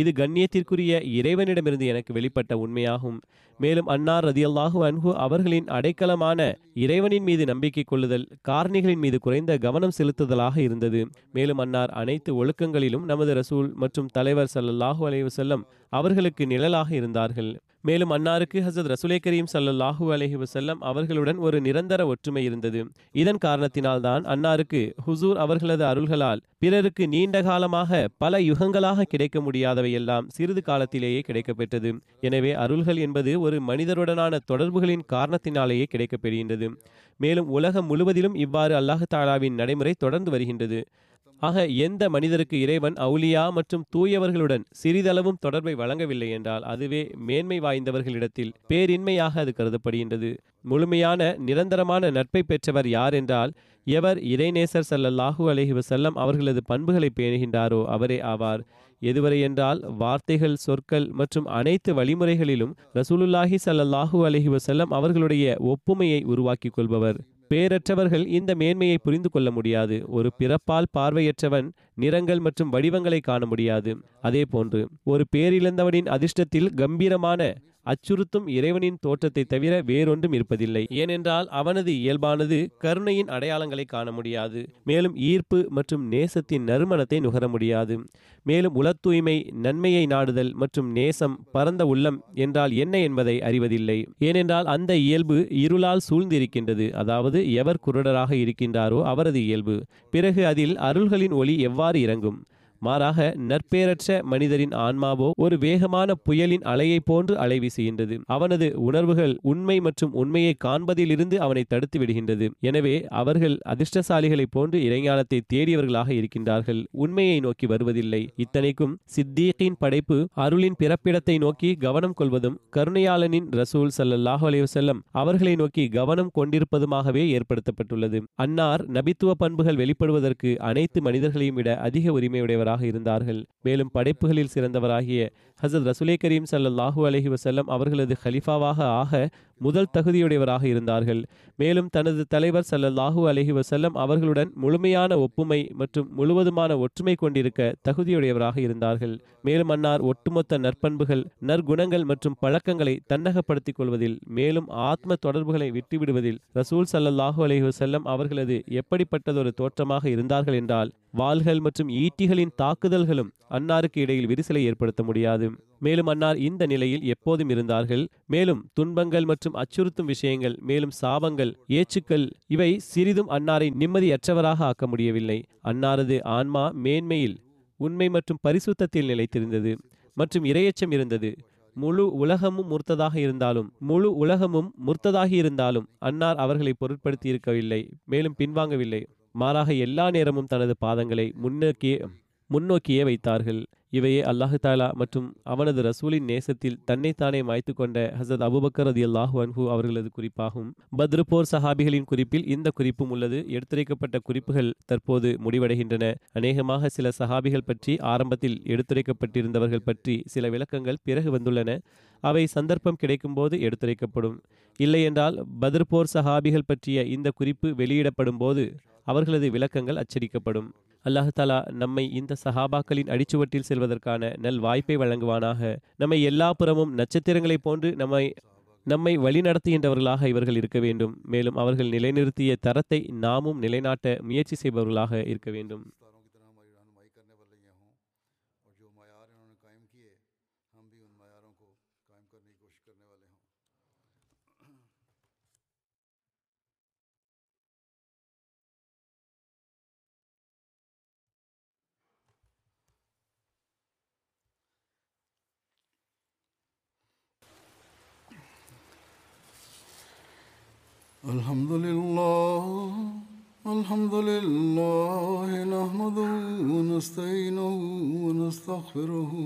இது கண்ணியத்திற்குரிய இறைவனிடமிருந்து எனக்கு வெளிப்பட்ட உண்மையாகும். மேலும் அன்னார் ரதியல்லாஹு அன்ஹு அவர்களின் அடைக்கலமான இறைவனின் மீது நம்பிக்கை கொள்ளுதல், காரணிகளின் மீது குறைந்த கவனம் செலுத்துதலாக இருந்தது. மேலும் அன்னார் அனைத்து ஒழுக்கங்களிலும் நமது ரசூல் மற்றும் தலைவர் ஸல்லல்லாஹு அலைஹி வஸல்லம் அவர்களுக்கு நிழலாக இருந்தார்கள். மேலும் அன்னாருக்கு ஹசரத் ரசூலே கரீம் ஸல்லல்லாஹு அலைஹி வஸல்லம் அவர்களுடன் ஒரு நிரந்தர ஒற்றுமை இருந்தது. இதன் காரணத்தினால்தான் அன்னாருக்கு ஹுசூர் அவர்களது அருள்களால் பிறருக்கு நீண்ட காலமாக பல யுகங்களாக கிடைக்க முடியாதவையெல்லாம் சிறிது காலத்திலேயே கிடைக்கப்பெற்றது. எனவே அருள்கள் என்பது ஒரு மனிதருடனான தொடர்புகளின் காரணத்தினாலேயே கிடைக்கப்பெறுகின்றது. மேலும் உலகம் முழுவதிலும் இவ்வாறு அல்லாஹ் தஆலாவின் நடைமுறை தொடர்ந்து வருகின்றது. ஆக எந்த மனிதருக்கு இறைவன் அவுலியா மற்றும் தூயவர்களுடன் சிறிதளவும் தொடர்பை வழங்கவில்லை என்றால் அதுவே மேன்மை வாய்ந்தவர்களிடத்தில் பேரின்மையாக அது கருதப்படுகின்றது. முழுமையான நிரந்தரமான நட்பை பெற்றவர் யார் என்றால் எவர் இறைநேசர் ஸல்லல்லாஹு அலைஹி வஸல்லம் அவர்களது பண்புகளை பேணுகின்றாரோ அவரே ஆவார். எதுவரை என்றால் வார்த்தைகள், சொற்கள் மற்றும் அனைத்து வழிமுறைகளிலும் ரசூலுல்லாஹி ஸல்லல்லாஹு அலைஹி வஸல்லம் அவர்களுடைய ஒப்புமையை உருவாக்கி கொள்பவர். பேரற்றவர்கள் இந்த மேன்மையை புரிந்து கொள்ள முடியாது. ஒரு பிறப்பால் பார்வையற்றவன் நிறங்கள் மற்றும் வடிவங்களை காண முடியாது. அதே போன்று ஒரு பேரிழந்தவனின் அதிர்ஷ்டத்தில் கம்பீரமான அச்சுறுத்தும் இறைவனின் தோற்றத்தை தவிர வேறொன்றும் இருப்பதில்லை. ஏனென்றால் அவனது இயல்பானது கருணையின் அடையாளங்களை காண முடியாது. மேலும் ஈர்ப்பு மற்றும் நேசத்தின் நறுமணத்தை நுகர முடியாது. மேலும் உள தூய்மை, நன்மையை நாடுதல் மற்றும் நேசம், பரந்த உள்ளம் என்றால் என்ன என்பதை அறிவதில்லை. ஏனென்றால் அந்த இயல்பு இருளால் சூழ்ந்திருக்கின்றது. அதாவது எவர் குருடராக இருக்கின்றாரோ அவரது இயல்பு. பிறகு அதில் அருள்களின் ஒளி எவ்வாறு இறங்கும்? மாறாக நற்பேரற்ற மனிதரின் ஆன்மாவோ ஒரு வேகமான புயலின் அலையை போன்று அலை வீசுகின்றது. அவனது உணர்வுகள் உண்மை மற்றும் உண்மையை காண்பதிலிருந்து அவனை தடுத்து விடுகின்றது. எனவே அவர்கள் அதிர்ஷ்டசாலிகளைப் போன்று இறைஞானத்தை தேடியவர்களாக இருக்கின்றார்கள், உண்மையை நோக்கி வருவதில்லை. இத்தனைக்கும் சித்தீக்கின் படைப்பு அருளின் பிறப்பிடத்தை நோக்கி கவனம் கொள்வதும் கருணையாளனின் ரசூல் ஸல்லல்லாஹு அலைஹி வஸல்லம் அவர்களை நோக்கி கவனம் கொண்டிருப்பதுமாகவே ஏற்படுத்தப்பட்டுள்ளது. அன்னார் நபித்துவ பண்புகள் வெளிப்படுவதற்கு அனைத்து மனிதர்களையும் விட அதிக உரிமையுடையவராக கொண்டவராக இருந்தார்கள். மேலும் படைப்புகளில் சிறந்தவராகிய ஹசரத் ரசூலே கரீம் ஸல்லல்லாஹு அலைஹி வஸல்லம் அவர்களது ஹலிஃபாவாக ஆக முதல் தகுதியுடையவராக இருந்தார்கள். மேலும் தனது தலைவர் ஸல்லல்லாஹு அலைஹி வஸல்லம் அவர்களுடன் முழுமையான ஒப்புமை மற்றும் முழுவதுமான ஒற்றுமை கொண்டிருக்க தகுதியுடையவராக இருந்தார்கள். மேலும் அன்னார் ஒட்டுமொத்த நற்பண்புகள், நற்குணங்கள் மற்றும் பழக்கங்களை தன்னகப்படுத்திக் கொள்வதில் மேலும் ஆத்ம தொடர்புகளை விட்டுவிடுவதில் ரசூல் ஸல்லல்லாஹு அலைஹி வஸல்லம் அவர்களது எப்படிப்பட்டதொரு தோற்றமாக இருந்தார்கள் என்றால் வாள்கள் மற்றும் ஈட்டிகளின் தாக்குதல்களும் அன்னாருக்கு இடையில் விரிசலை ஏற்படுத்த முடியாது. மேலும் அன்னார் இந்த நிலையில் எப்போதும் இருந்தார்கள். மேலும் துன்பங்கள் மற்றும் அச்சுறுத்தும் விஷயங்கள், மேலும் சாபங்கள், ஏச்சுக்கள் இவை சிறிதும் அன்னாரை நிம்மதியற்றவராக ஆக்க முடியவில்லை. அன்னாரது ஆன்மா மேன்மையில், உண்மை மற்றும் பரிசுத்தத்தில் நிலைத்திருந்தது மற்றும் இரையச்சம் இருந்தது. முழு உலகமும் முர்த்ததாக இருந்தாலும் முழு உலகமும் முர்த்ததாகி இருந்தாலும் அன்னார் அவர்களை பொருட்படுத்தி இருக்கவில்லை, மேலும் பின்வாங்கவில்லை. மாறாக எல்லா நேரமும் தனது பாதங்களை முன்னோக்கியே முன்னோக்கியே வைத்தார்கள். இவையே அல்லாஹு தாலா மற்றும் அவனது ரசூலின் நேசத்தில் தன்னைத்தானே மாய்த்து கொண்ட ஹசரத் அபூபக்கர் ரலியல்லாஹு அன்ஹு அவர்களது குறிப்பாகும். பத்ரு போர் சஹாபிகளின் குறிப்பில் இந்த குறிப்பும் உள்ளது. எடுத்துரைக்கப்பட்ட குறிப்புகள் தற்போது முடிவடைகின்றன. அநேகமாக சில சஹாபிகள் பற்றி ஆரம்பத்தில் எடுத்துரைக்கப்பட்டிருந்தவர்கள் பற்றி சில விளக்கங்கள் பிறகு வந்துள்ளன. அவை சந்தர்ப்பம் கிடைக்கும் போது எடுத்துரைக்கப்படும். இல்லையென்றால் பத்ரு போர் சஹாபிகள் பற்றிய இந்த குறிப்பு வெளியிடப்படும் போது அவர்களது விளக்கங்கள் அச்சடிக்கப்படும். அல்லாஹ் தஆலா நம்மை இந்த சஹாபாக்களின் அடிச்சுவட்டில் செல்வதற்கான நல் வாய்ப்பை வழங்குவானாக. நம்மை எல்லா புறமும் நட்சத்திரங்களைப் போன்று நம்மை நம்மை வழிநடத்துகின்றவர்களாக இவர்கள் இருக்க வேண்டும். மேலும் அவர்கள் நிலைநிறுத்திய தரத்தை நாமும் நிலைநாட்ட முயற்சி செய்பவர்களாக இருக்க வேண்டும். Alhamdulillah, alhamdulillah, nahmaduhu wa nasta'inuhu wa nastaghfiruhu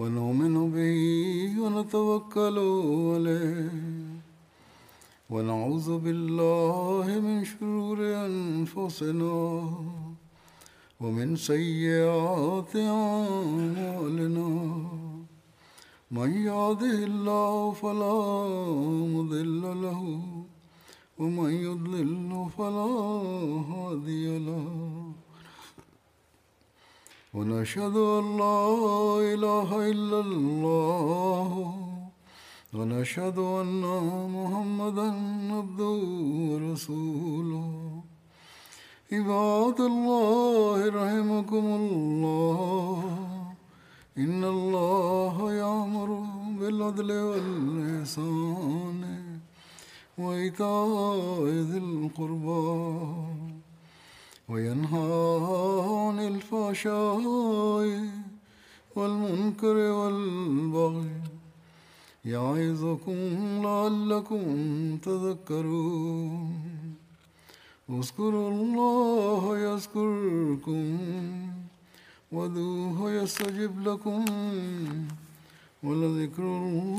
wa nu'minu bihi wa natawakkalu alayhi wa na'udhu billahi min shururi anfusina wa min sayyi'ati a'malina. من يهده الله فلا مضل له ومن يضلل فلا هادي له ونشهد أن لا إله إلا الله ونشهد أن محمدا عبده ورسوله. عباد الله رحمكم الله. إن الله يأمر بالعدل والإحسان وإيتاء ذي القربى وينهى عن الفحشاء والمنكر والبغي يعظكم لعلكم تذكرون. اذكروا الله يذكركم وَذُوهُ يَسْتَجِبْ لَكُمْ وَلَذِكْرُ اللَّهِ